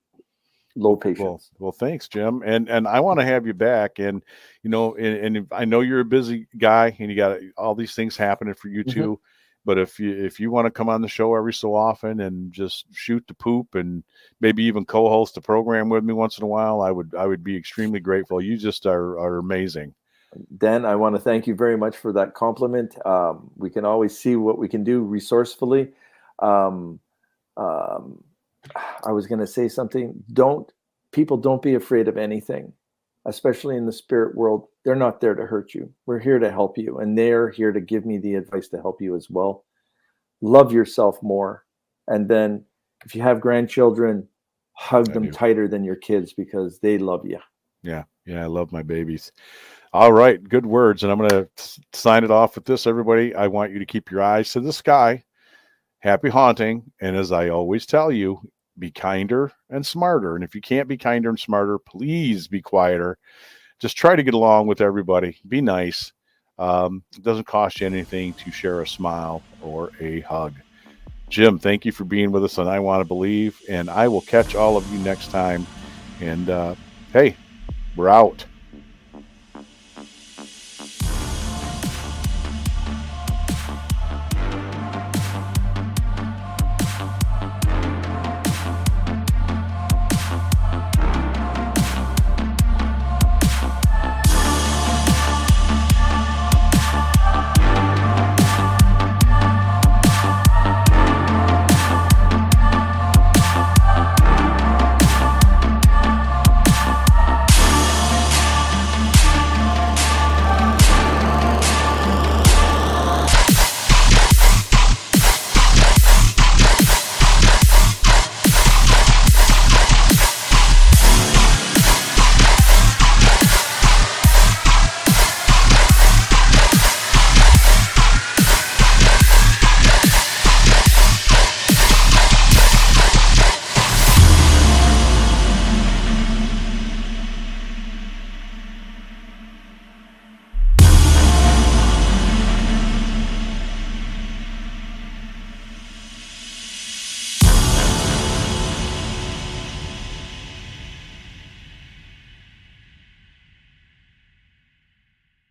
low patience. Well, well thanks, Jim. And and I want to have you back. And, you know, and, and I know you're a busy guy and you got all these things happening for you too. Mm-hmm. But if you if you want to come on the show every so often and just shoot the poop and maybe even co-host the program with me once in a while, I would I would be extremely grateful. You just are, are amazing. Dan, I want to thank you very much for that compliment. Um, we can always see what we can do resourcefully. Um, um, I was going to say something. Don't people don't be afraid of anything. especially in the spirit world, they're not there to hurt you. We're here to help you. And they're here to give me the advice to help you as well. Love yourself more. And then if you have grandchildren, hug I them do. tighter than your kids, because they love you. Yeah. Yeah. I love my babies. All right. Good words. And I'm going to sign it off with this. Everybody, I want you to keep your eyes to the sky. Happy haunting. And as I always tell you, be kinder and smarter. And if you can't be kinder and smarter, please be quieter. Just try to get along with everybody. Be nice. Um, it doesn't cost you anything to share a smile or a hug. Jim, thank you for being with us on I Want to Believe. And I will catch all of you next time. And uh, hey, we're out.